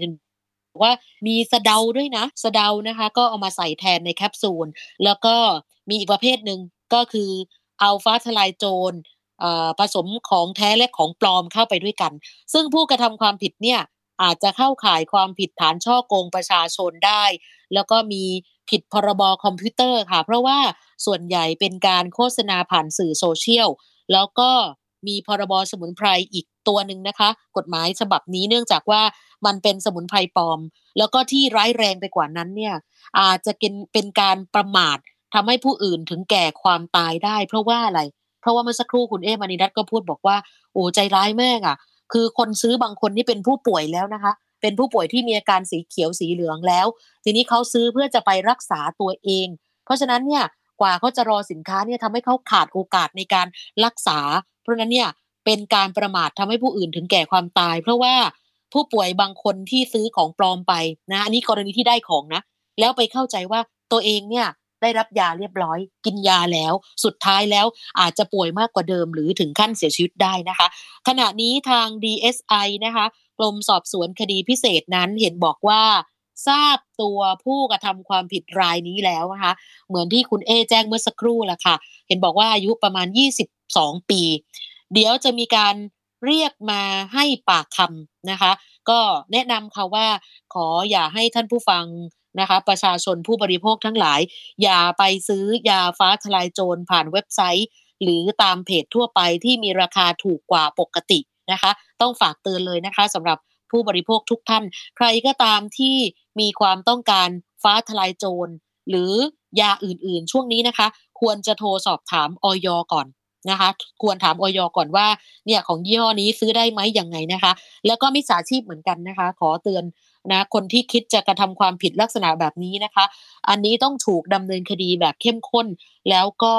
ว่ามีสะเดาด้วยนะสะเดานะคะก็เอามาใส่แทนในแคปซูลแล้วก็มีอีกประเภทหนึ่งก็คือเอาฟ้าทลายโจรผสมของแท้และของปลอมเข้าไปด้วยกันซึ่งผู้กระทำความผิดเนี่ยอาจจะเข้าข่ายความผิดฐานช่อโกงประชาชนได้แล้วก็มีผิดพรบคอมพิวเตอร์ค่ะเพราะว่าส่วนใหญ่เป็นการโฆษณาผ่านสื่อโซเชียลแล้วก็มีพรบสมุนไพรอีกตัวหนึ่งนะคะกฎหมายฉบับนี้เนื่องจากว่ามันเป็นสมุนไพรปลอมแล้วก็ที่ร้ายแรงไปกว่านั้นเนี่ยอาจจะเป็นการประมาททำให้ผู้อื่นถึงแก่ความตายได้เพราะว่าอะไรเพราะว่าเมื่อสักครู่คุณเอมณีรัตน์ก็พูดบอกว่าโอ้ใจร้ายมากอ่ะคือคนซื้อบางคนนี่เป็นผู้ป่วยแล้วนะคะเป็นผู้ป่วยที่มีอาการสีเขียวสีเหลืองแล้วทีนี้เขาซื้อเพื่อจะไปรักษาตัวเองเพราะฉะนั้นเนี่ยกว่าเขาจะรอสินค้าเนี่ยทำให้เขาขาดโอกาสในการรักษาเพราะนั้นเนี่ยเป็นการประมาททำให้ผู้อื่นถึงแก่ความตายเพราะว่าผู้ป่วยบางคนที่ซื้อของปลอมไปนะอันนี้กรณีที่ได้ของนะแล้วไปเข้าใจว่าตัวเองเนี่ยได้รับยาเรียบร้อยกินยาแล้วสุดท้ายแล้วอาจจะป่วยมากกว่าเดิมหรือถึงขั้นเสียชีวิตได้นะคะขณะนี้ทาง DSI นะคะกรมสอบสวนคดีพิเศษนั้นเห็นบอกว่าทราบตัวผู้กระทำความผิดรายนี้แล้วนะคะเหมือนที่คุณเอแจ้งเมื่อสักครู่ล่ะค่ะเห็นบอกว่าอายุประมาณ22ปีเดี๋ยวจะมีการเรียกมาให้ปากคำนะคะก็แนะนำค่ะว่าขออย่าให้ท่านผู้ฟังนะคะประชาชนผู้บริโภคทั้งหลายอย่าไปซื้อยาฟ้าทลายโจรผ่านเว็บไซต์หรือตามเพจทั่วไปที่มีราคาถูกกว่าปกตินะคะต้องฝากเตือนเลยนะคะสำหรับผู้บริโภคทุกท่านใครก็ตามที่มีความต้องการฟ้าทลายโจรหรือยาอื่นๆช่วงนี้นะคะควรจะโทรสอบถามอย.ก่อน นะคะควรถามอย.ก่อนว่าเนี่ยของยี่ห้อนี้ซื้อได้ไหมยังไงนะคะแล้วก็มิจฉาชีพเหมือนกันนะคะขอเตือนนะคนที่คิดจะกระทำความผิดลักษณะแบบนี้นะคะอันนี้ต้องถูกดำเนินคดีแบบเข้มข้นแล้วก็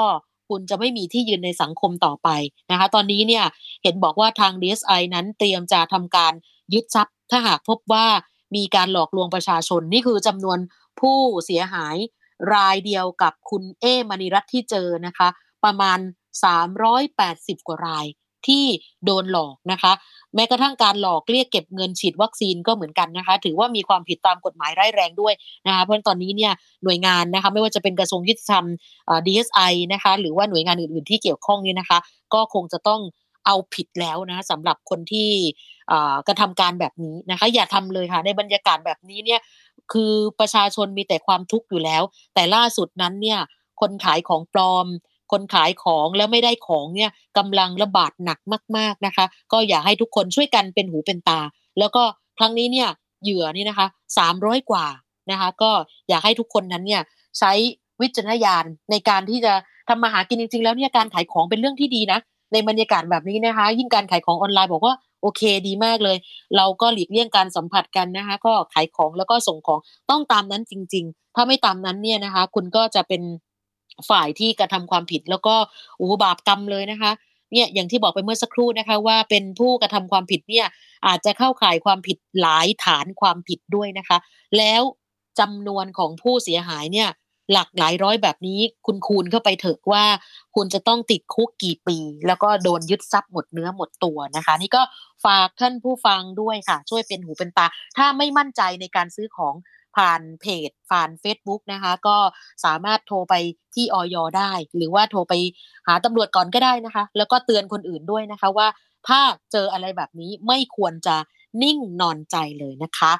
คุณจะไม่มีที่ยืนในสังคมต่อไปนะคะตอนนี้เนี่ยเห็นบอกว่าทาง DSI นั้นเตรียมจะทำการยึดทรัพย์ถ้าหากพบว่ามีการหลอกลวงประชาชนนี่คือจำนวนผู้เสียหายรายเดียวกับคุณเอมณีรัตน์ที่เจอนะคะประมาณ380กว่ารายที่โดนหลอกนะคะแม้กระทั่งการหลอกเรียกเก็บเงินฉีดวัคซีนก็เหมือนกันนะคะถือว่ามีความผิดตามกฎหมายร้ายแรงด้วยนะคะเพราะตอนนี้เนี่ยหน่วยงานนะคะไม่ว่าจะเป็นกระทรวงยุติธรรม DSI นะคะหรือว่าหน่วยงานอื่นๆที่เกี่ยวข้องนี่นะคะก็คงจะต้องเอาผิดแล้วนะสำหรับคนที่กระทำการแบบนี้นะคะอย่าทำเลยค่ะในบรรยากาศแบบนี้เนี่ยคือประชาชนมีแต่ความทุกข์อยู่แล้วแต่ล่าสุดนั้นเนี่ยคนขายของปลอมคนขายของแล้วไม่ได้ของเนี่ยกำลังระบาดหนักมากๆนะคะก็อยากให้ทุกคนช่วยกันเป็นหูเป็นตาแล้วก็ครั้งนี้เนี่ยเหยื่อนี่นะคะ300กว่านะคะก็อยากให้ทุกคนนั้นเนี่ยใช้วิจารณญาณในการที่จะทำมาหากินจริงๆแล้วเนี่ยการขายของเป็นเรื่องที่ดีนะในบรรยากาศแบบนี้นะคะยิ่งการขายของออนไลน์บอกว่าโอเคดีมากเลยเราก็หลีกเลี่ยงการสัมผัสกันนะคะก็ขายของแล้วก็ส่งของต้องตามนั้นจริงๆถ้าไม่ตามนั้นเนี่ยนะคะคุณก็จะเป็นฝ่ายที่กระทำความผิดแล้วก็บาปกรรมเลยนะคะเนี่ยอย่างที่บอกไปเมื่อสักครู่นะคะว่าเป็นผู้กระทำความผิดเนี่ยอาจจะเข้าข่ายความผิดหลายฐานความผิดด้วยนะคะแล้วจำนวนของผู้เสียหายเนี่ยหลักหลายร้อยแบบนี้คุณคูณเข้าไปเถอะว่าคุณจะต้องติดคุกกี่ปีแล้วก็โดนยึดทรัพย์หมดเนื้อหมดตัวนะคะนี่ก็ฝากท่านผู้ฟังด้วยค่ะช่วยเป็นหูเป็นตาถ้าไม่มั่นใจในการซื้อของผ่านเพจผ่าน Facebook นะคะก็สามารถโทรไปที่อย.ได้หรือว่าโทรไปหาตำรวจก่อนก็ได้นะคะแล้วก็เตือนคนอื่นด้วยนะคะว่าถ้าเจออะไรแบบนี้ไม่ควรจะนิ่งนอนใจเลยนะคะ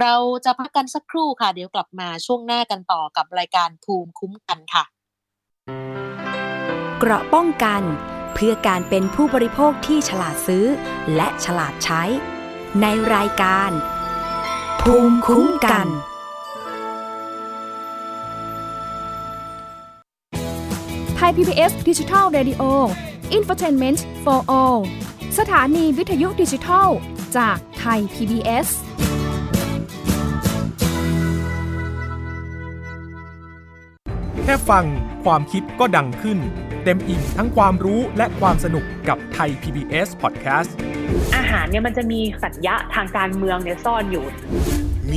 เราจะพักกันสักครู่ค่ะเดี๋ยวกลับมาช่วงหน้ากันต่อกับรายการภูมิคุ้มกันค่ะเกราะป้องกันเพื่อการเป็นผู้บริโภคที่ฉลาดซื้อและฉลาดใช้ในรายการภูมิคุ้มกันไทย PBS Digital Radio Infotainment for All สถานีวิทยุดิจิทัลจากไทย PBSแค่ฟังความคิดก็ดังขึ้นเต็มอิ่มทั้งความรู้และความสนุกกับไทย PBS Podcast อาหารเนี่ยมันจะมีสัญญะทางการเมืองเนี่ยซ่อนอยู่ม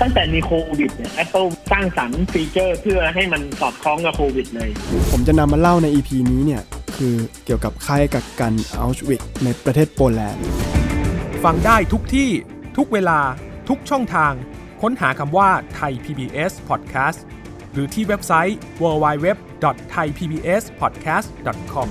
ตั้งแต่มีโควิดเนี่ย Apple สร้างสรรค์ฟีเจอร์เพื่อให้มันสอดคล้องกับโควิดเลยผมจะนำมาเล่าใน EP นี้เนี่ยคือเกี่ยวกับค่ายกักกันอัลชวิกในประเทศโปแลนด์ฟังได้ทุกที่ทุกเวลาทุกช่องทางค้นหาคำว่า Thai PBS Podcast หรือที่เว็บไซต์ www.thaipbspodcast.com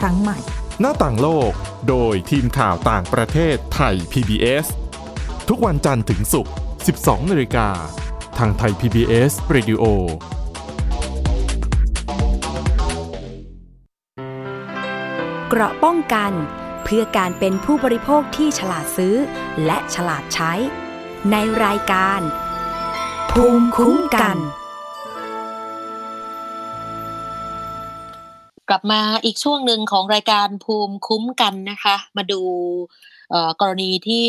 ครั้งใหม่หน้าต่างโลกโดยทีมข่าวต่างประเทศไทย PBS ทุกวันจันทร์ถึงศุกร์ 12:00 นทางไทย PBS Radio เกราะป้องกันเพื่อการเป็นผู้บริโภคที่ฉลาดซื้อและฉลาดใช้ในรายการภูมิคุ้มกันกลับมาอีกช่วงหนึ่งของรายการภูมิคุ้มกันนะคะมาดูกรณีที่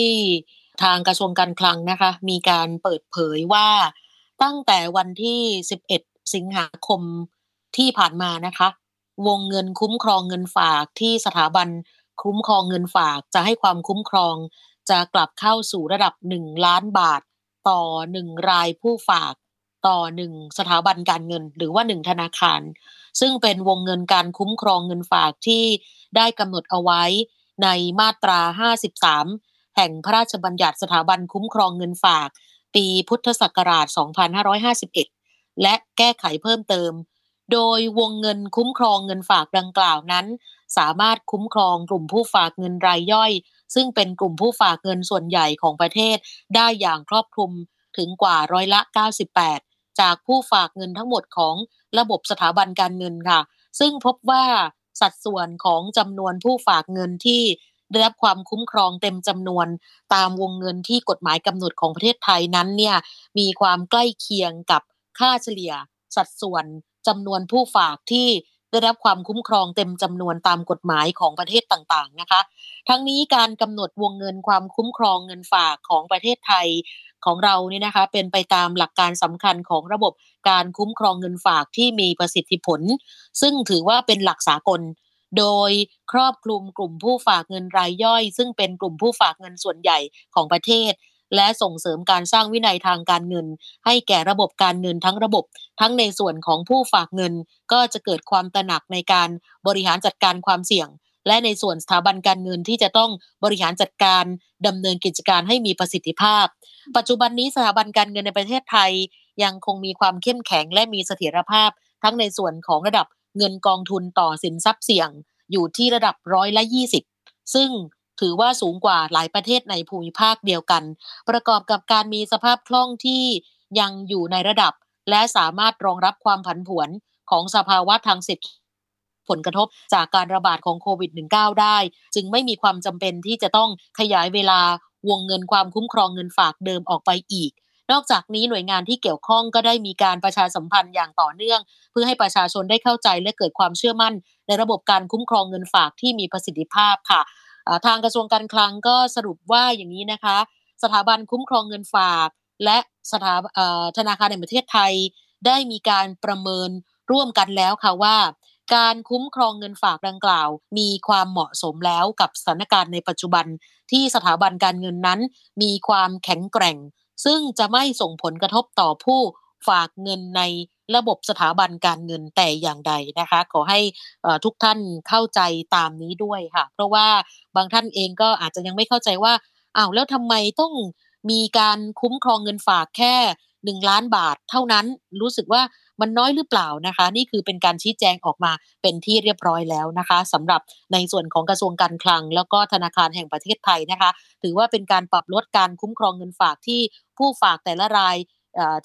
ทางกระทรวงการคลังนะคะมีการเปิดเผยว่าตั้งแต่วันที่11สิงหาคมที่ผ่านมานะคะวงเงินคุ้มครองเงินฝากที่สถาบัน คุ้มครองเงินฝากจะให้ความคุ้มครองจะกลับเข้าสู่ระดับ1ล้านบาทต่อ1รายผู้ฝากต่อ1สถาบันการเงินหรือว่า1ธนาคารซึ่งเป็นวงเงินการคุ้มครองเงินฝากที่ได้กำหนดเอาไว้ในมาตรา53แห่งพระราชบัญญัติสถาบันคุ้มครองเงินฝากปีพุทธศักราช2551และแก้ไขเพิ่มเติมโดยวงเงินคุ้มครองเงินฝากดังกล่าวนั้นสามารถคุ้มครองกลุ่มผู้ฝากเงินรายย่อยซึ่งเป็นกลุ่มผู้ฝากเงินส่วนใหญ่ของประเทศได้อย่างครอบคลุมถึงกว่าร้อยละ98จากผู้ฝากเงินทั้งหมดของระบบสถาบันการเงินค่ะซึ่งพบว่าสัดส่วนของจำนวนผู้ฝากเงินที่ได้รับความคุ้มครองเต็มจำนวนตามวงเงินที่กฎหมายกำหนดของประเทศไทยนั้นเนี่ยมีความใกล้เคียงกับค่าเฉลี่ยสัดส่วนจำนวนผู้ฝากที่ได้รับความคุ้มครองเต็มจำนวนตามกฎหมายของประเทศต่างๆนะคะทั้งนี้การกำหนดวงเงินความคุ้มครองเงินฝากของประเทศไทยของเรานี่นะคะเป็นไปตามหลักการสำคัญของระบบการคุ้มครองเงินฝากที่มีประสิทธิผลซึ่งถือว่าเป็นหลักสากลโดยครอบคลุมกลุ่มผู้ฝากเงินรายย่อยซึ่งเป็นกลุ่มผู้ฝากเงินส่วนใหญ่ของประเทศและส่งเสริมการสร้างวินัยทางการเงินให้แก่ระบบการเงินทั้งระบบทั้งในส่วนของผู้ฝากเงินก็จะเกิดความตระหนักในการบริหารจัดการความเสี่ยงและในส่วนสถาบันการเงินที่จะต้องบริหารจัดการดำเนินกิจการให้มีประสิทธิภาพปัจจุบันนี้สถาบันการเงินในประเทศไทยยังคงมีความเข้มแข็งและมีเสถียรภาพทั้งในส่วนของระดับเงินกองทุนต่อสินทรัพย์เสี่ยงอยู่ที่ระดับ120ซึ่งถือว่าสูงกว่าหลายประเทศในภูมิภาคเดียวกันประกอบกับการมีสภาพคล่องที่ยังอยู่ในระดับและสามารถรองรับความผันผวนของสภาวะทางเศรษฐกิจผลกระทบจากการระบาดของโควิด -19 ได้จึงไม่มีความจำเป็นที่จะต้องขยายเวลาวงเงินความคุ้มครองเงินฝากเดิมออกไปอีกนอกจากนี้หน่วยงานที่เกี่ยวข้องก็ได้มีการประชาสัมพันธ์อย่างต่อเนื่องเพื่อให้ประชาชนได้เข้าใจและเกิดความเชื่อมั่นในระบบการคุ้มครองเงินฝากที่มีประสิทธิภาพค่ะทางกระทรวงการคลังก็สรุปว่าอย่างนี้นะคะสถาบันคุ้มครองเงินฝากและธนาคารแห่งประเทศไทยได้มีการประเมินร่วมกันแล้วค่ะว่าการคุ้มครองเงินฝากดังกล่าวมีความเหมาะสมแล้วกับสถานการณ์ในปัจจุบันที่สถาบันการเงินนั้นมีความแข็งแกร่งซึ่งจะไม่ส่งผลกระทบต่อผู้ฝากเงินในระบบสถาบันการเงินแต่อย่างใดนะคะขอให้ทุกท่านเข้าใจตามนี้ด้วยค่ะเพราะว่าบางท่านเองก็อาจจะยังไม่เข้าใจว่าอ้าวแล้วทำไมต้องมีการคุ้มครองเงินฝากแค่1ล้านบาทเท่านั้นรู้สึกว่ามันน้อยหรือเปล่านะคะนี่คือเป็นการชี้แจงออกมาเป็นที่เรียบร้อยแล้วนะคะสำหรับในส่วนของกระทรวงการคลังแล้วก็ธนาคารแห่งประเทศไทยนะคะถือว่าเป็นการปรับลดการคุ้มครองเงินฝากที่ผู้ฝากแต่ละราย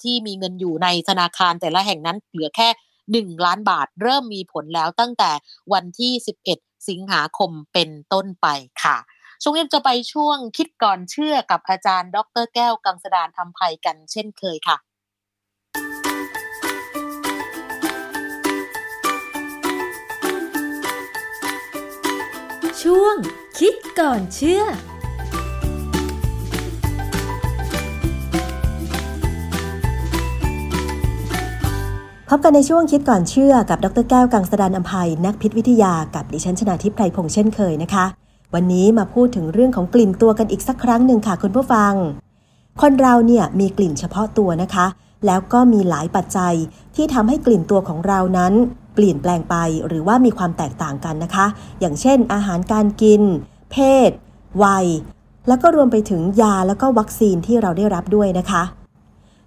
ที่มีเงินอยู่ในธนาคารแต่ละแห่งนั้นเหลือแค่1ล้านบาทเริ่มมีผลแล้วตั้งแต่วันที่11สิงหาคมเป็นต้นไปค่ะช่วงนี้จะไปช่วงคิดก่อนเชื่อกับอาจารย์ดร.แก้วกังสดาลอำไพกันเช่นเคยค่ะช่วงคิดก่อนเชื่อพบกันในช่วงคิดก่อนเชื่อกับดร.แก้วกังสดาลอำไพนักพิษวิทยากับดิฉันชนาธิป ไพรพงษ์เช่นเคยนะคะวันนี้มาพูดถึงเรื่องของกลิ่นตัวกันอีกสักครั้งหนึ่งค่ะคุณผู้ฟังคนเราเนี่ยมีกลิ่นเฉพาะตัวนะคะแล้วก็มีหลายปัจจัยที่ทำให้กลิ่นตัวของเรานั้นเปลี่ยนแปลงไปหรือว่ามีความแตกต่างกันนะคะอย่างเช่นอาหารการกินเพศวัยแล้วก็รวมไปถึงยาแล้วก็วัคซีนที่เราได้รับด้วยนะคะ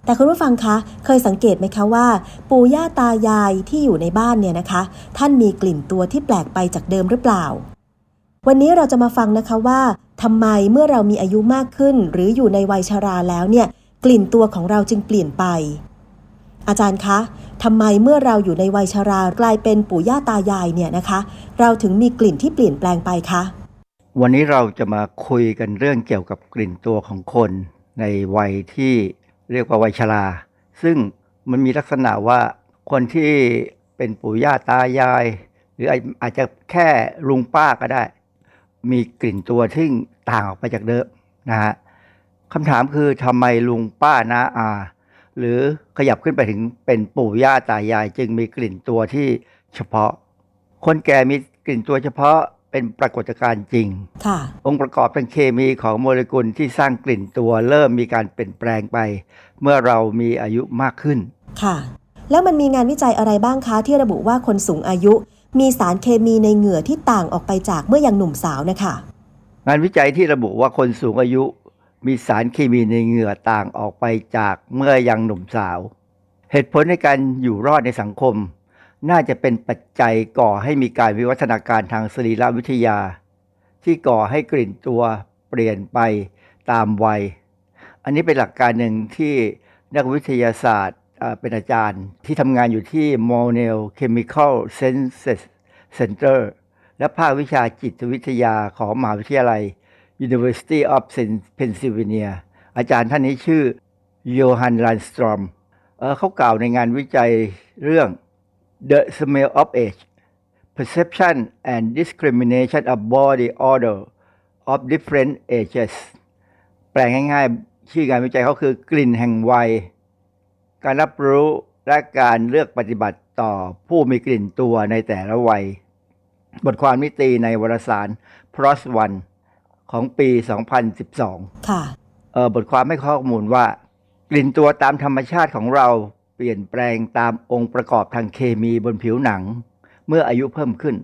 แต่คุณผู้ฟังคะเคยสังเกตไหมคะว่าปู่ย่าตายายที่อยู่ในบ้านเนี่ยนะคะท่านมีกลิ่นตัวที่แปลกไปจากเดิมหรือเปล่าวันนี้เราจะมาฟังนะคะว่าทำไมเมื่อเรามีอายุมากขึ้นหรืออยู่ในวัยชราแล้วเนี่ยกลิ่นตัวของเราจึงเปลี่ยนไปอาจารย์คะทำไมเมื่อเราอยู่ในวัยชรากลายเป็นปู่ย่าตายายเนี่ยนะคะเราถึงมีกลิ่นที่เปลี่ยนแปลงไปคะวันนี้เราจะมาคุยกันเรื่องเกี่ยวกับกลิ่นตัวของคนในวัยที่เรียกว่าวัยชราซึ่งมันมีลักษณะว่าคนที่เป็นปู่ย่าตายายหรืออาจจะแค่ลุงป้าก็ได้มีกลิ่นตัวที่ต่างออกไปจากเดิมนะฮะคำถามคือทำไมลุงป้าน้าอาหรือขยับขึ้นไปถึงเป็นปู่ย่าตายายจึงมีกลิ่นตัวที่เฉพาะคนแก่มีกลิ่นตัวเฉพาะไป เป็นปรากฏการณ์จริงองค์ประกอบทางเคมีของโมเลกุลที่สร้างกลิ่นตัวเริ่มมีการเปลี่ยนแปลงไปเมื่อเรามีอายุมากขึ้นค่ะแล้วมันมีงานวิจัยอะไรบ้างคะที่ระบุว่าคนสูงอายุมีสารเคมีในเหงื่อที่ต่างออกไปจากเมื่อยังหนุ่มสาวนะคะงานวิจัยที่ระบุว่าคนสูงอายุมีสารเคมีในเหงื่อต่างออกไปจากเมื่อยังหนุ่มสาวเหตุผลในการอยู่รอดในสังคมน่าจะเป็นปัจจัยก่อให้มีการวิวัฒนาการทางสรีรวิทยาที่ก่อให้กลิ่นตัวเปลี่ยนไปตามวัยอันนี้เป็นหลักการหนึ่งที่นักวิทยาศาสตร์เป็นอาจารย์ที่ทำงานอยู่ที่ Monell Chemical Senses Center และภาควิชาจิตวิทยาของมหาวิทยาลัย University of Pennsylvania อาจารย์ท่านนี้ชื่อ Johan Landstrom เขากล่าวในงานวิจัยเรื่อง The Smell of Age: Perception and Discrimination of Body Odor of Different Ages แปลง่ายๆชื่องานวิจัยเขาคือกลิ่นแห่งวัยการรับรู้และการเลือกปฏิบัติต่อผู้มีกลิ่นตัวในแต่ละวัยบทความนี้ตีในวารสาร PLOS ONE ของปี 2012 ค่ะบทความให้ข้อมูลว่ากลิ่นตัวตามธรรมชาติของเราเปลี่ยนแปลงตามองค์ประกอบทางเคมีบนผิวหนังเมื่ออายุเพิ่มขึ้น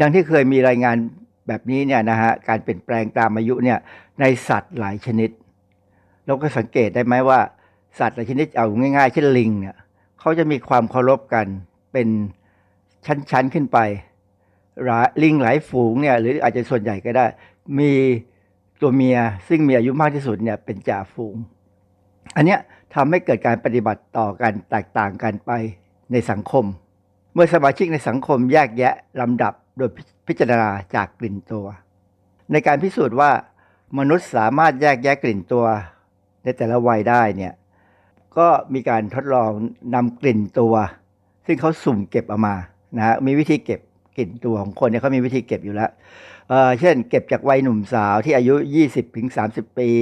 ดังที่เคยมีรายงานแบบนี้เนี่ยนะฮะการเปลี่ยนแปลงตามอายุเนี่ยในสัตว์หลายชนิดเราก็สังเกตได้ไหมว่าสัตว์หลายชนิดเอาง่ายๆเช่นลิงเนี่ยเขาจะมีความเคารพกันเป็นชั้นๆขึ้นไปลิงหลายฝูงเนี่ยหรืออาจจะส่วนใหญ่ก็ได้มีตัวเมียซึ่งมีอายุมากที่สุดเนี่ยเป็นจ่าฝูงอันเนี้ยทำให้เกิดการปฏิบัติต่อกันแตกต่างกันไปในสังคมเมื่อสมาชิกในสังคมแยกแยะลำดับโดยพิจารณาจากกลิ่นตัวในการพิสูจน์ว่ามนุษย์สามารถแยกแยะกลิ่นตัวในแต่ละวัยได้เนี่ยก็มีการทดลองนำกลิ่นตัวซึ่งเขาสุ่มเก็บเอามานะฮะมีวิธีเก็บกลิ่นตัวของคนเนี่ยเขามีวิธีเก็บอยู่แล้วเช่นเก็บจากวัยหนุ่มสาวที่อายุ 20-30 ปี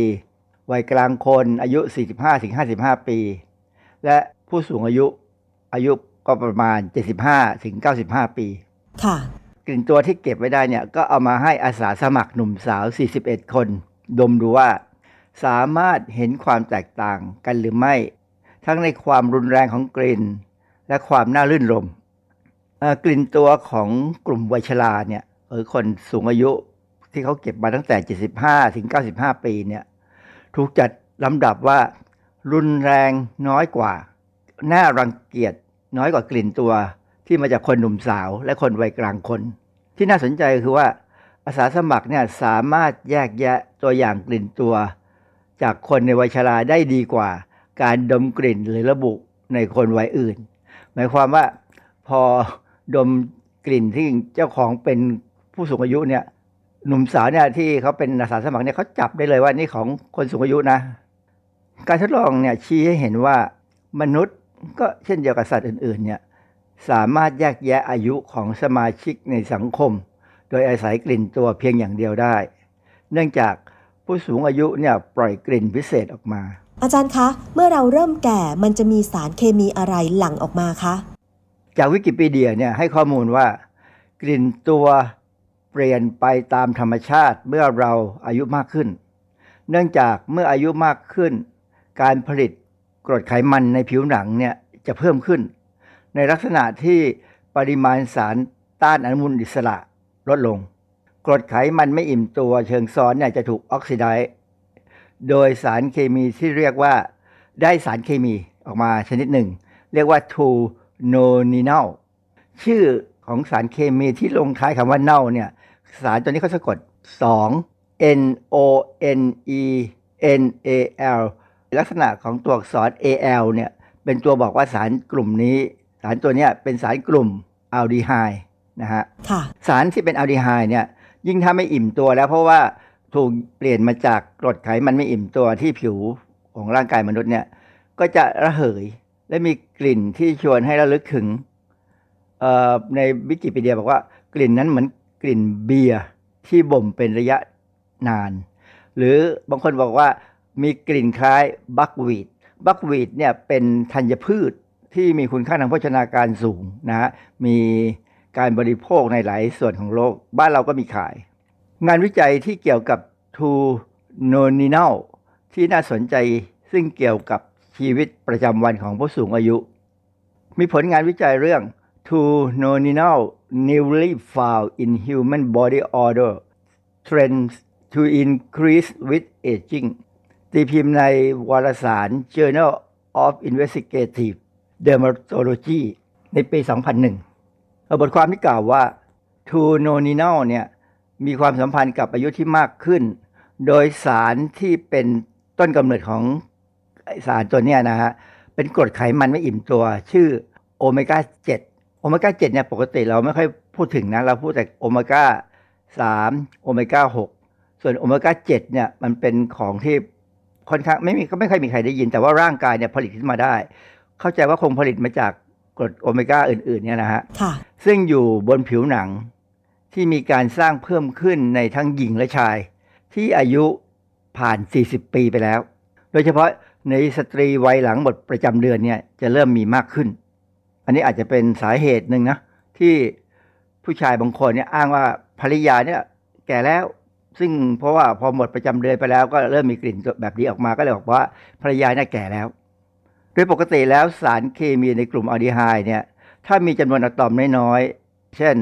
วัยกลางคนอายุ 45-55 ปีและผู้สูงอายุก็ประมาณ 75-95 ปีค่ะกลิ่นตัวที่เก็บไว้ได้เนี่ยก็เอามาให้อาสาสมัครหนุ่มสาว 41 คนดมดูว่าสามารถเห็นความแตกต่างกันหรือไม่ทั้งในความรุนแรงของกลิ่นและความน่าลื่นรมกลิ่นตัวของกลุ่มวัยชราเนี่ยคนสูงอายุที่เขาเก็บมาตั้งแต่ 75-95 ปีเนี่ยถูกจัดลำดับว่ารุนแรงน้อยกว่าน่ารังเกียจน้อยกว่ากลิ่นตัวที่มาจากคนหนุ่มสาวและคนวัยกลางคนที่น่าสนใจคือว่าอาสาสมัครเนี่ยสามารถแยกแยะตัวอย่างกลิ่นตัวจากคนในวัยชราได้ดีกว่าการดมกลิ่นหรือระบุในคนวัยอื่นหมายความว่าพอดมกลิ่นที่เจ้าของเป็นผู้สูงอายุเนี่ยหนุ่มสาวเนี่ยที่เขาเป็นอาสาสมัครเนี่ยเขาจับได้เลยว่านี่ของคนสูงอายุนะการทดลองเนี่ยชี้ให้เห็นว่ามนุษย์ก็เช่นเดียวกับสัตว์อื่นๆเนี่ยสามารถแยกแยะอายุของสมาชิกในสังคมโดยอาศัยกลิ่นตัวเพียงอย่างเดียวได้เนื่องจากผู้สูงอายุเนี่ยปล่อยกลิ่นพิเศษออกมาอาจารย์คะเมื่อเราเริ่มแก่มันจะมีสารเคมีอะไรหลั่งออกมาคะจากวิกิพีเดียเนี่ยให้ข้อมูลว่ากลิ่นตัวเปลี่ยนไปตามธรรมชาติเมื่อเราอายุมากขึ้นเนื่องจากเมื่ออายุมากขึ้นการผลิตกรดไขมันในผิวหนังเนี่ยจะเพิ่มขึ้นในลักษณะที่ปริมาณสารต้านอนุมูลอิสระลดลงกรดไขมันไม่อิ่มตัวเชิงซ้อนเนี่ยจะถูกออกซิไดซ์โดยสารเคมีที่เรียกว่าได้สารเคมีออกมาชนิดหนึ่งเรียกว่าทูโนนีนัลชื่อของสารเคมีที่ลงท้ายคำว่าเน่าเนี่ยสารตัวนี้เขาสะกด2 N O N E N A L ลักษณะของตัวอักษร A L เนี่ยเป็นตัวบอกว่าสารกลุ่มนี้สารตัวนี้เป็นสารกลุ่มอัลดีไฮด์นะฮะสารที่เป็นอัลดีไฮด์เนี่ยยิ่งถ้าไม่อิ่มตัวแล้วเพราะว่าถูกเปลี่ยนมาจากกรดไขมันไม่อิ่มตัวที่ผิวของร่างกายมนุษย์เนี่ยก็จะระเหยและมีกลิ่นที่ชวนให้ระลึกถึงในวิกิพีเดียบอกว่ากลิ่นนั้นเหมือนกลิ่นเบียร์ที่บ่มเป็นระยะนานหรือบางคนบอกว่ามีกลิ่นคล้ายบัควีทเนี่ยเป็นธัญพืชที่มีคุณค่าทางโภชนาการสูงนะฮะมี การบริโภคในหลายส่วนของโลกบ้านเราก็มีขายงานวิจัยที่เกี่ยวกับ True Nonlinear ที่น่าสนใจซึ่งเกี่ยวกับชีวิตประจำวันของผู้สูงอายุมีผลงานวิจัยเรื่อง True Nonlinear Newly Found in Human Body Order Trends to Increase with Aging ตีพิมพ์ในวารสาร Journal of Investigative Dermatology ในปี 2001 บทความที่กล่าวว่า True Nonlinear เนี่ยมีความสัมพันธ์กับอายุที่มากขึ้นโดยสารที่เป็นต้นกำเนิดของสารตัวนี้นะฮะเป็นกรดไขมันไม่อิ่มตัวชื่อโอเมก้า7เนี่ยปกติเราไม่ค่อยพูดถึงนะเราพูดแต่โอเมก้า3โอเมก้า6ส่วนโอเมก้า7เนี่ยมันเป็นของที่ค่อนข้างไม่ค่อยมีใครได้ยินแต่ว่าร่างกายเนี่ยผลิตขึ้นมาได้เข้าใจว่าคงผลิตมาจากกรดโอเมก้าอื่นๆเนี่ยนะฮะซึ่งอยู่บนผิวหนังที่มีการสร้างเพิ่มขึ้นในทั้งหญิงและชายที่อายุผ่าน40ปีไปแล้วโดยเฉพาะในสตรีวัยหลังหมดประจำเดือนเนี่ยจะเริ่มมีมากขึ้นอันนี้อาจจะเป็นสาเหตุหนึ่งนะที่ผู้ชายบางคนเนี่ยอ้างว่าภรรยาเนี่ยแก่แล้วซึ่งเพราะว่าพอหมดประจำเดือนไปแล้วก็เริ่มมีกลิ่นแบบนี้ออกมาก็เลยบอกว่าภรรยาเนี่ยแก่แล้วโดยปกติแล้วสารเคมีในกลุ่มอัลดีไฮด์เนี่ยถ้ามีจำนวนอะตอมน้อยๆเช่น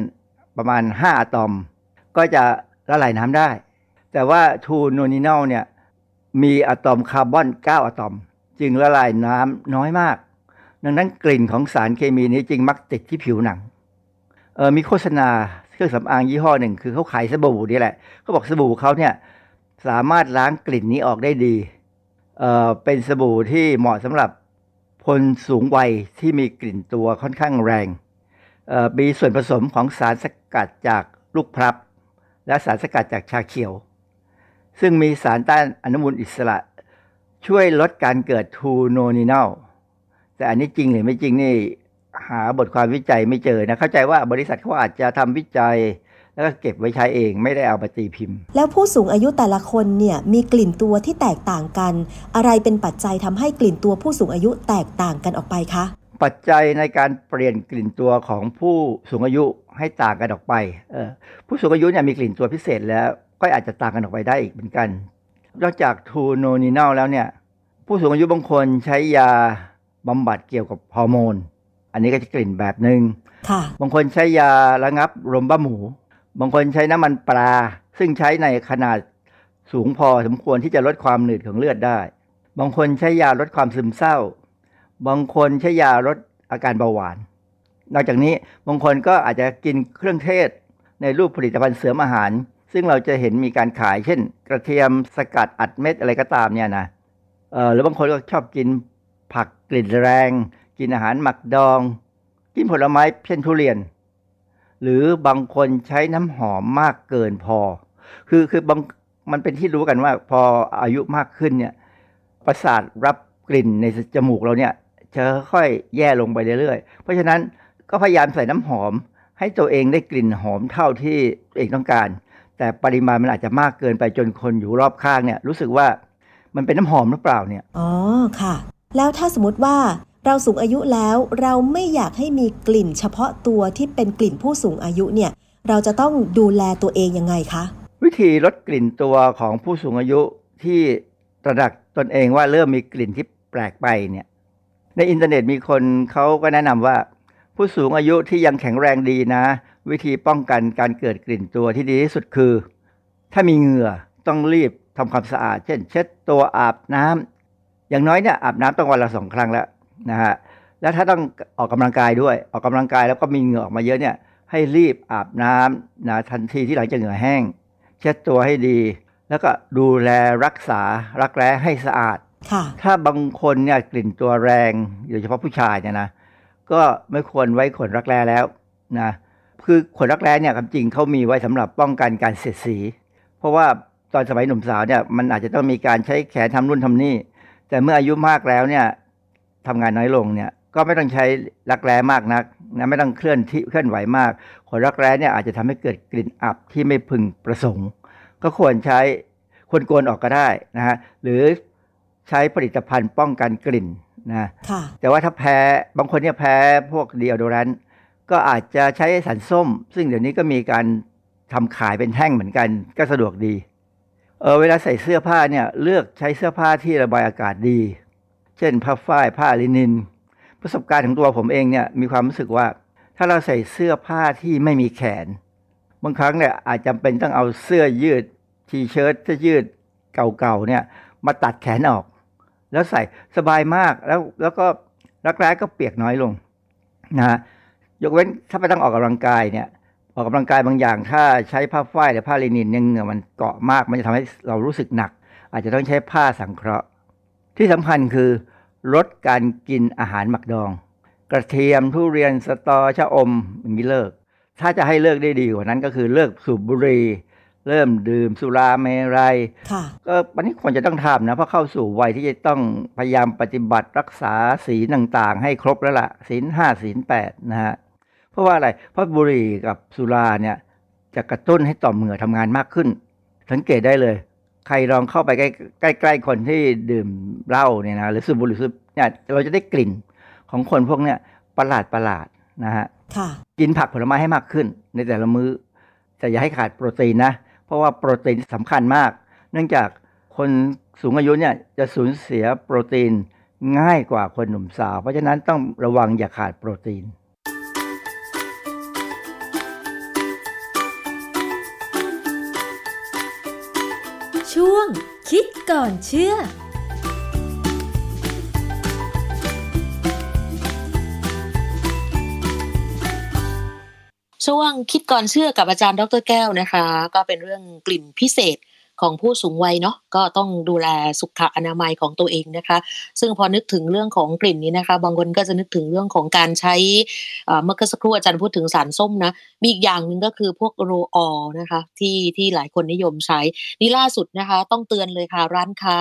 ประมาณ5อะตอมก็จะละลายน้ำได้แต่ว่าทูโนนินอลเนี่ยมีอะตอมคาร์บอน9อะตอมจึงละลายน้ำน้อยมากดังนั้นกลิ่นของสารเคมีนี้จึงมักติดที่ผิวหนังมีโฆษณาเครื่องสำอางยี่ห้อหนึ่งคือเขาขายสบู่นี่แหละเขาบอกสบู่เขาเนี่ยสามารถล้างกลิ่นนี้ออกได้ดีเป็นสบู่ที่เหมาะสำหรับคนสูงวัยที่มีกลิ่นตัวค่อนข้างแรงมีส่วนผสมของสารสกัดจากลูกพลับและสารสกัดจากชาเขียวซึ่งมีสารต้านอนุมูลอิสระช่วยลดการเกิดทูโนนินัลแต่อันนี้จริงหรือไม่จริงนี่หาบทความวิจัยไม่เจอนะเข้าใจว่าบริษัทเขาอาจจะทำวิจัยแล้วก็เก็บไว้ใช้เองไม่ได้เอาไปตีพิมพ์แล้วผู้สูงอายุแต่ละคนเนี่ยมีกลิ่นตัวที่แตกต่างกันอะไรเป็นปัจจัยทำให้กลิ่นตัวผู้สูงอายุแตกต่างกันออกไปคะปัจจัยในการเปลี่ยนกลิ่นตัวของผู้สูงอายุให้ต่างกันออกไปผู้สูงอายุเนี่ยมีกลิ่นตัวพิเศษแล้วก็อาจจะต่างกันออกไปได้อีกเหมือนกันนอกจากทูโนนินอลแล้วเนี่ยผู้สูงอายุบางคนใช้ยาบำบัดเกี่ยวกับฮอร์โมนอันนี้ก็จะกลิ่นแบบนึงบางคนใช้ยาระงับลมบ้าหมูบางคนใช้น้ำมันปลาซึ่งใช้ในขนาดสูงพอสมควรที่จะลดความหนืดของเลือดได้บางคนใช้ยาลดความซึมเศร้าบางคนใช้ยาลดอาการเบาหวานนอกจากนี้บางคนก็อาจจะกินเครื่องเทศในรูปผลิตภัณฑ์เสริมอาหารซึ่งเราจะเห็นมีการขายเช่นกระเทียมสกัดอัดเม็ดอะไรก็ตามเนี่ยนะหรือบางคนก็ชอบกินผักกลิ่นแรงกินอาหารหมักดองกินผลไม้เช่นทุเรียนหรือบางคนใช้น้ำหอมมากเกินพอคือบางมันเป็นที่รู้กันว่าพออายุมากขึ้นเนี่ยประสาทรับกลิ่นในจมูกเราเนี่ยจะค่อยแย่ลงไปเรื่อยๆเพราะฉะนั้นก็พยายามใส่น้ำหอมให้ตัวเองได้กลิ่นหอมเท่าที่ตัวเองต้องการแต่ปริมาณมันอาจจะมากเกินไปจนคนอยู่รอบข้างเนี่ยรู้สึกว่ามันเป็นน้ำหอมหรือเปล่าเนี่ยอ๋อค่ะแล้วถ้าสมมติว่าเราสูงอายุแล้วเราไม่อยากให้มีกลิ่นเฉพาะตัวที่เป็นกลิ่นผู้สูงอายุเนี่ยเราจะต้องดูแลตัวเองยังไงคะวิธีลดกลิ่นตัวของผู้สูงอายุที่ตระหนักตนเองว่าเริ่มมีกลิ่นที่แปลกไปเนี่ยในอินเทอร์เน็ตมีคนเขาก็แนะนำว่าผู้สูงอายุที่ยังแข็งแรงดีนะวิธีป้องกันการเกิดกลิ่นตัวที่ดีที่สุดคือถ้ามีเหงื่อต้องรีบทำความสะอาดเช่นเช็ดตัวอาบน้ำอย่างน้อยเนี่ยอาบน้ำต้องวันละ2 ครั้งแล้วนะฮะแล้วถ้าต้องออกกำลังกายด้วยออกกำลังกายแล้วก็มีเหงื่อออกมาเยอะเนี่ยให้รีบอาบน้ำนะทันทีที่หลังจากเหงื่อแห้งเช็ดตัวให้ดีแล้วก็ดูแลรักษารักแร้ให้สะอาดถ้าบางคนเนี่ยกลิ่นตัวแรงโดยเฉพาะผู้ชายเนี่ยนะก็ไม่ควรไว้ขนรักแร้แล้วนะคือขนรักแร้เนี่ยจริงเขามีไว้สำหรับป้องกันการเสียดสีเพราะว่าตอนสมัยหนุ่มสาวเนี่ยมันอาจจะต้องมีการใช้แขนทำนู่นทำนี่แต่เมื่ออายุมากแล้วเนี่ยทำงานน้อยลงเนี่ยก็ไม่ต้องใช้รักแร้มากนักนะไม่ต้องเคลื่อนไหวมากขนรักแร้เนี่ยอาจจะทำให้เกิดกลิ่นอับที่ไม่พึงประสงค์ก็ควรโกนออกก็ได้นะฮะหรือใช้ผลิตภัณฑ์ป้องกันกลิ่นนะแต่ว่าถ้าแพ้บางคนเนี่ยแพ้พวกดีโอโดแรนต์ ก็อาจจะใช้สันส้มซึ่งเดี๋ยวนี้ก็มีการทำขายเป็นแท่งเหมือนกันก็สะดวกดีเวลาใส่เสื้อผ้าเนี่ยเลือกใช้เสื้อผ้าที่ระบายอากาศดีเช่นผ้าฝ้ายผ้าลินินประสบการณ์ของตัวผมเองเนี่ยมีความรู้สึกว่าถ้าเราใส่เสื้อผ้าที่ไม่มีแขนบางครั้งเนี่ยอาจจำเป็นต้องเอาเสื้อยืดทีเชิ้ตเสื้อยืดเก่าๆเนี่ยมาตัดแขนออกแล้วใส่สบายมากแล้วก็รักแร้ก็เปียกน้อยลงนะฮะยกเว้นถ้าไปต้องออกกำลังกายเนี่ยออกกำลังกายบางอย่างถ้าใช้ผ้าฝ้ายหรือผ้าลินินเนี่ยเหงื่อมันเกาะมากมันจะทำให้เรารู้สึกหนักอาจจะต้องใช้ผ้าสังเคราะห์ที่สำคัญคือลดการกินอาหารหมักดองกระเทียมทุเรียนสตอชะอมอย่างนี้เลิกถ้าจะให้เลิกได้ดีกว่านั้นก็คือเลิกสูบบุหรี่เริ่มดื่มสุราเมรัยก็วันนี้ควรจะต้องทำนะเพราะเข้าสู่วัยที่จะต้องพยายามปฏิบัติรักษาศีลต่างๆให้ครบแล้วล่ะศีล 5 ศีล 8นะฮะเพราะว่าอะไรเพราะบุหรี่กับสุราเนี่ยจะกระตุ้นให้ต่อมเหงื่อทำงานมากขึ้นสังเกตได้เลยใครลองเข้าไปใกล้ๆคนที่ดื่มเหล้าเนี่ยนะหรือสูบบุหรี่เนี่ยเราจะได้กลิ่นของคนพวกเนี้ยประหลาดนะฮะกินผักผลไม้ให้มากขึ้นในแต่ละมื้อแต่อย่าให้ขาดโปรตีนนะเพราะว่าโปรตีนสำคัญมากเนื่องจากคนสูงอายุเนี่ยจะสูญเสียโปรตีนง่ายกว่าคนหนุ่มสาวเพราะฉะนั้นต้องระวังอย่าขาดโปรตีนช่วงคิดก่อนเชื่อช่วงคิดก่อนเชื่อกับอาจารย์ดร.แก้วนะคะก็เป็นเรื่องกลิ่นพิเศษของผู้สูงวัยเนาะก็ต้องดูแลสุขอนามัยของตัวเองนะคะซึ่งพอนึกถึงเรื่องของกลิ่นนี้นะคะบางคนก็จะนึกถึงเรื่องของการใช้เมื่อสักครู่อาจารย์พูดถึงสารส้มนะมีอีกอย่างนึงก็คือพวกโรออลนะคะที่หลายคนนิยมใช้นี่ล่าสุดนะคะต้องเตือนเลยค่ะร้านค้า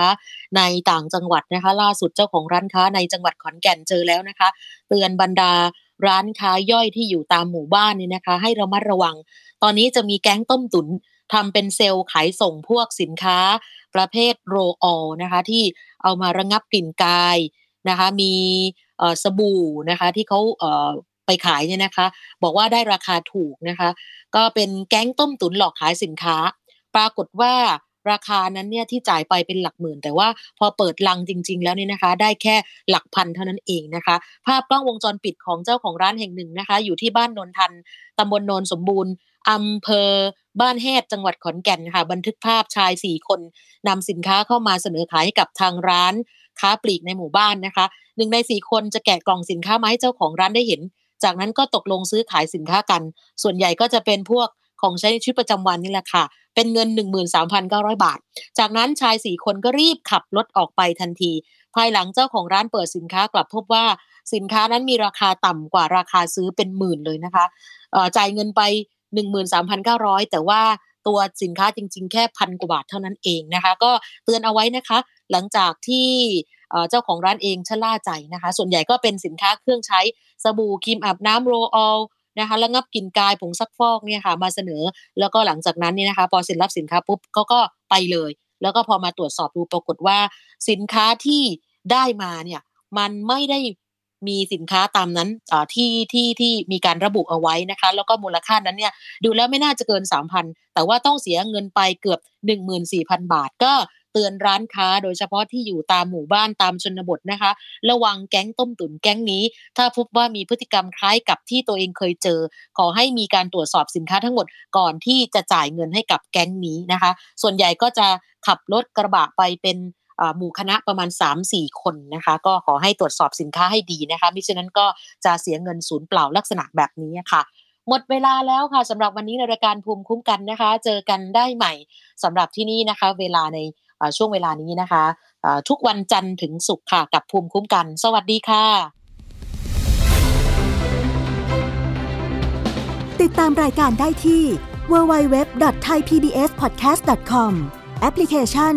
ในต่างจังหวัดนะคะล่าสุดเจ้าของร้านค้าในจังหวัดขอนแก่นเจอแล้วนะคะเตือนบรรดาร้านค้าย่อยที่อยู่ตามหมู่บ้านนี่นะคะให้ระมัดระวังตอนนี้จะมีแก๊งต้มตุ๋นทำเป็นเซลล์ขายส่งพวกสินค้าประเภทโรออลนะคะที่เอามาระงับกลิ่นกายนะคะมีสบู่นะคะที่เขาไปขายเนี่ยนะคะบอกว่าได้ราคาถูกนะคะก็เป็นแก๊งต้มตุ๋นหลอกขายสินค้าปรากฏว่าราคานั้นเนี่ยที่จ่ายไปเป็นหลักหมื่นแต่ว่าพอเปิดลังจริงๆแล้วเนี่ยนะคะได้แค่หลักพันเท่านั้นเองนะคะภาพกล้องวงจรปิดของเจ้าของร้านแห่งหนึ่งนะคะอยู่ที่บ้านนนทันตำบลโนนสมบูรณ์อำเภอบ้านแฮดจังหวัดขอนแก่นค่ะบันทึกภาพชาย4คนนำสินค้าเข้ามาเสนอขายให้กับทางร้านค้าปลีกในหมู่บ้านนะคะหนึ่งใน4คนจะแกะกล่องสินค้ามาให้เจ้าของร้านได้เห็นจากนั้นก็ตกลงซื้อขายสินค้ากันส่วนใหญ่ก็จะเป็นพวกของใช้ในชีวิตประจำวันนี่แหละค่ะเป็นเงิน 13,900 บาทจากนั้นชาย4คนก็รีบขับรถออกไปทันทีภายหลังเจ้าของร้านเปิดสินค้ากลับพบว่าสินค้านั้นมีราคาต่ำกว่าราคาซื้อเป็นหมื่นเลยนะคะจ่ายเงินไป 13,900 แต่ว่าตัวสินค้าจริงๆแค่ 1,000 กว่าบาทเท่านั้นเองนะคะก็เตือนเอาไว้นะคะหลังจากที่เจ้าของร้านเองชะล่าใจนะคะส่วนใหญ่ก็เป็นสินค้าเครื่องใช้สบู่ครีมอาบน้ำโรออลนะคะระงับกลิ่นกายผงซักฟอกเนี่ยค่ะมาเสนอแล้วก็หลังจากนั้นเนี่ยนะคะพอรับสินค้าปุ๊บเขาก็ไปเลยแล้วก็พอมาตรวจสอบดูปรากฏว่าสินค้าที่ได้มาเนี่ยมันไม่ได้มีสินค้าตามนั้นที่มีการระบุเอาไว้นะคะแล้วก็มูลค่านั้นเนี่ยดูแล้วไม่น่าจะเกิน 3,000 แต่ว่าต้องเสียเงินไปเกือบ 14,000 บาทก็เตือนร้านค้าโดยเฉพาะที่อยู่ตามหมู่บ้านตามชนบทนะคะระวังแก๊งต้มตุ๋นแก๊งนี้ถ้าพบว่ามีพฤติกรรมคล้ายกับที่ตัวเองเคยเจอขอให้มีการตรวจสอบสินค้าทั้งหมดก่อนที่จะจ่ายเงินให้กับแก๊งนี้นะคะส่วนใหญ่ก็จะขับรถกระบะไปเป็นหมู่คณะประมาณ 3-4 คนนะคะก็ขอให้ตรวจสอบสินค้าให้ดีนะคะมิฉะนั้นก็จะเสียเงินสูญเปล่าลักษณะแบบนี้ค่ะหมดเวลาแล้วค่ะสำหรับวันนี้ในรายการภูมิคุ้มกันนะคะเจอกันได้ใหม่สำหรับที่นี่นะคะเวลาในช่วงเวลานี้นะคะทุกวันจันทร์ถึงศุกร์ค่ะกับภูมิคุ้มกันสวัสดีค่ะติดตามรายการได้ที่ www.thaipbspodcast.com แอปพลิเคชัน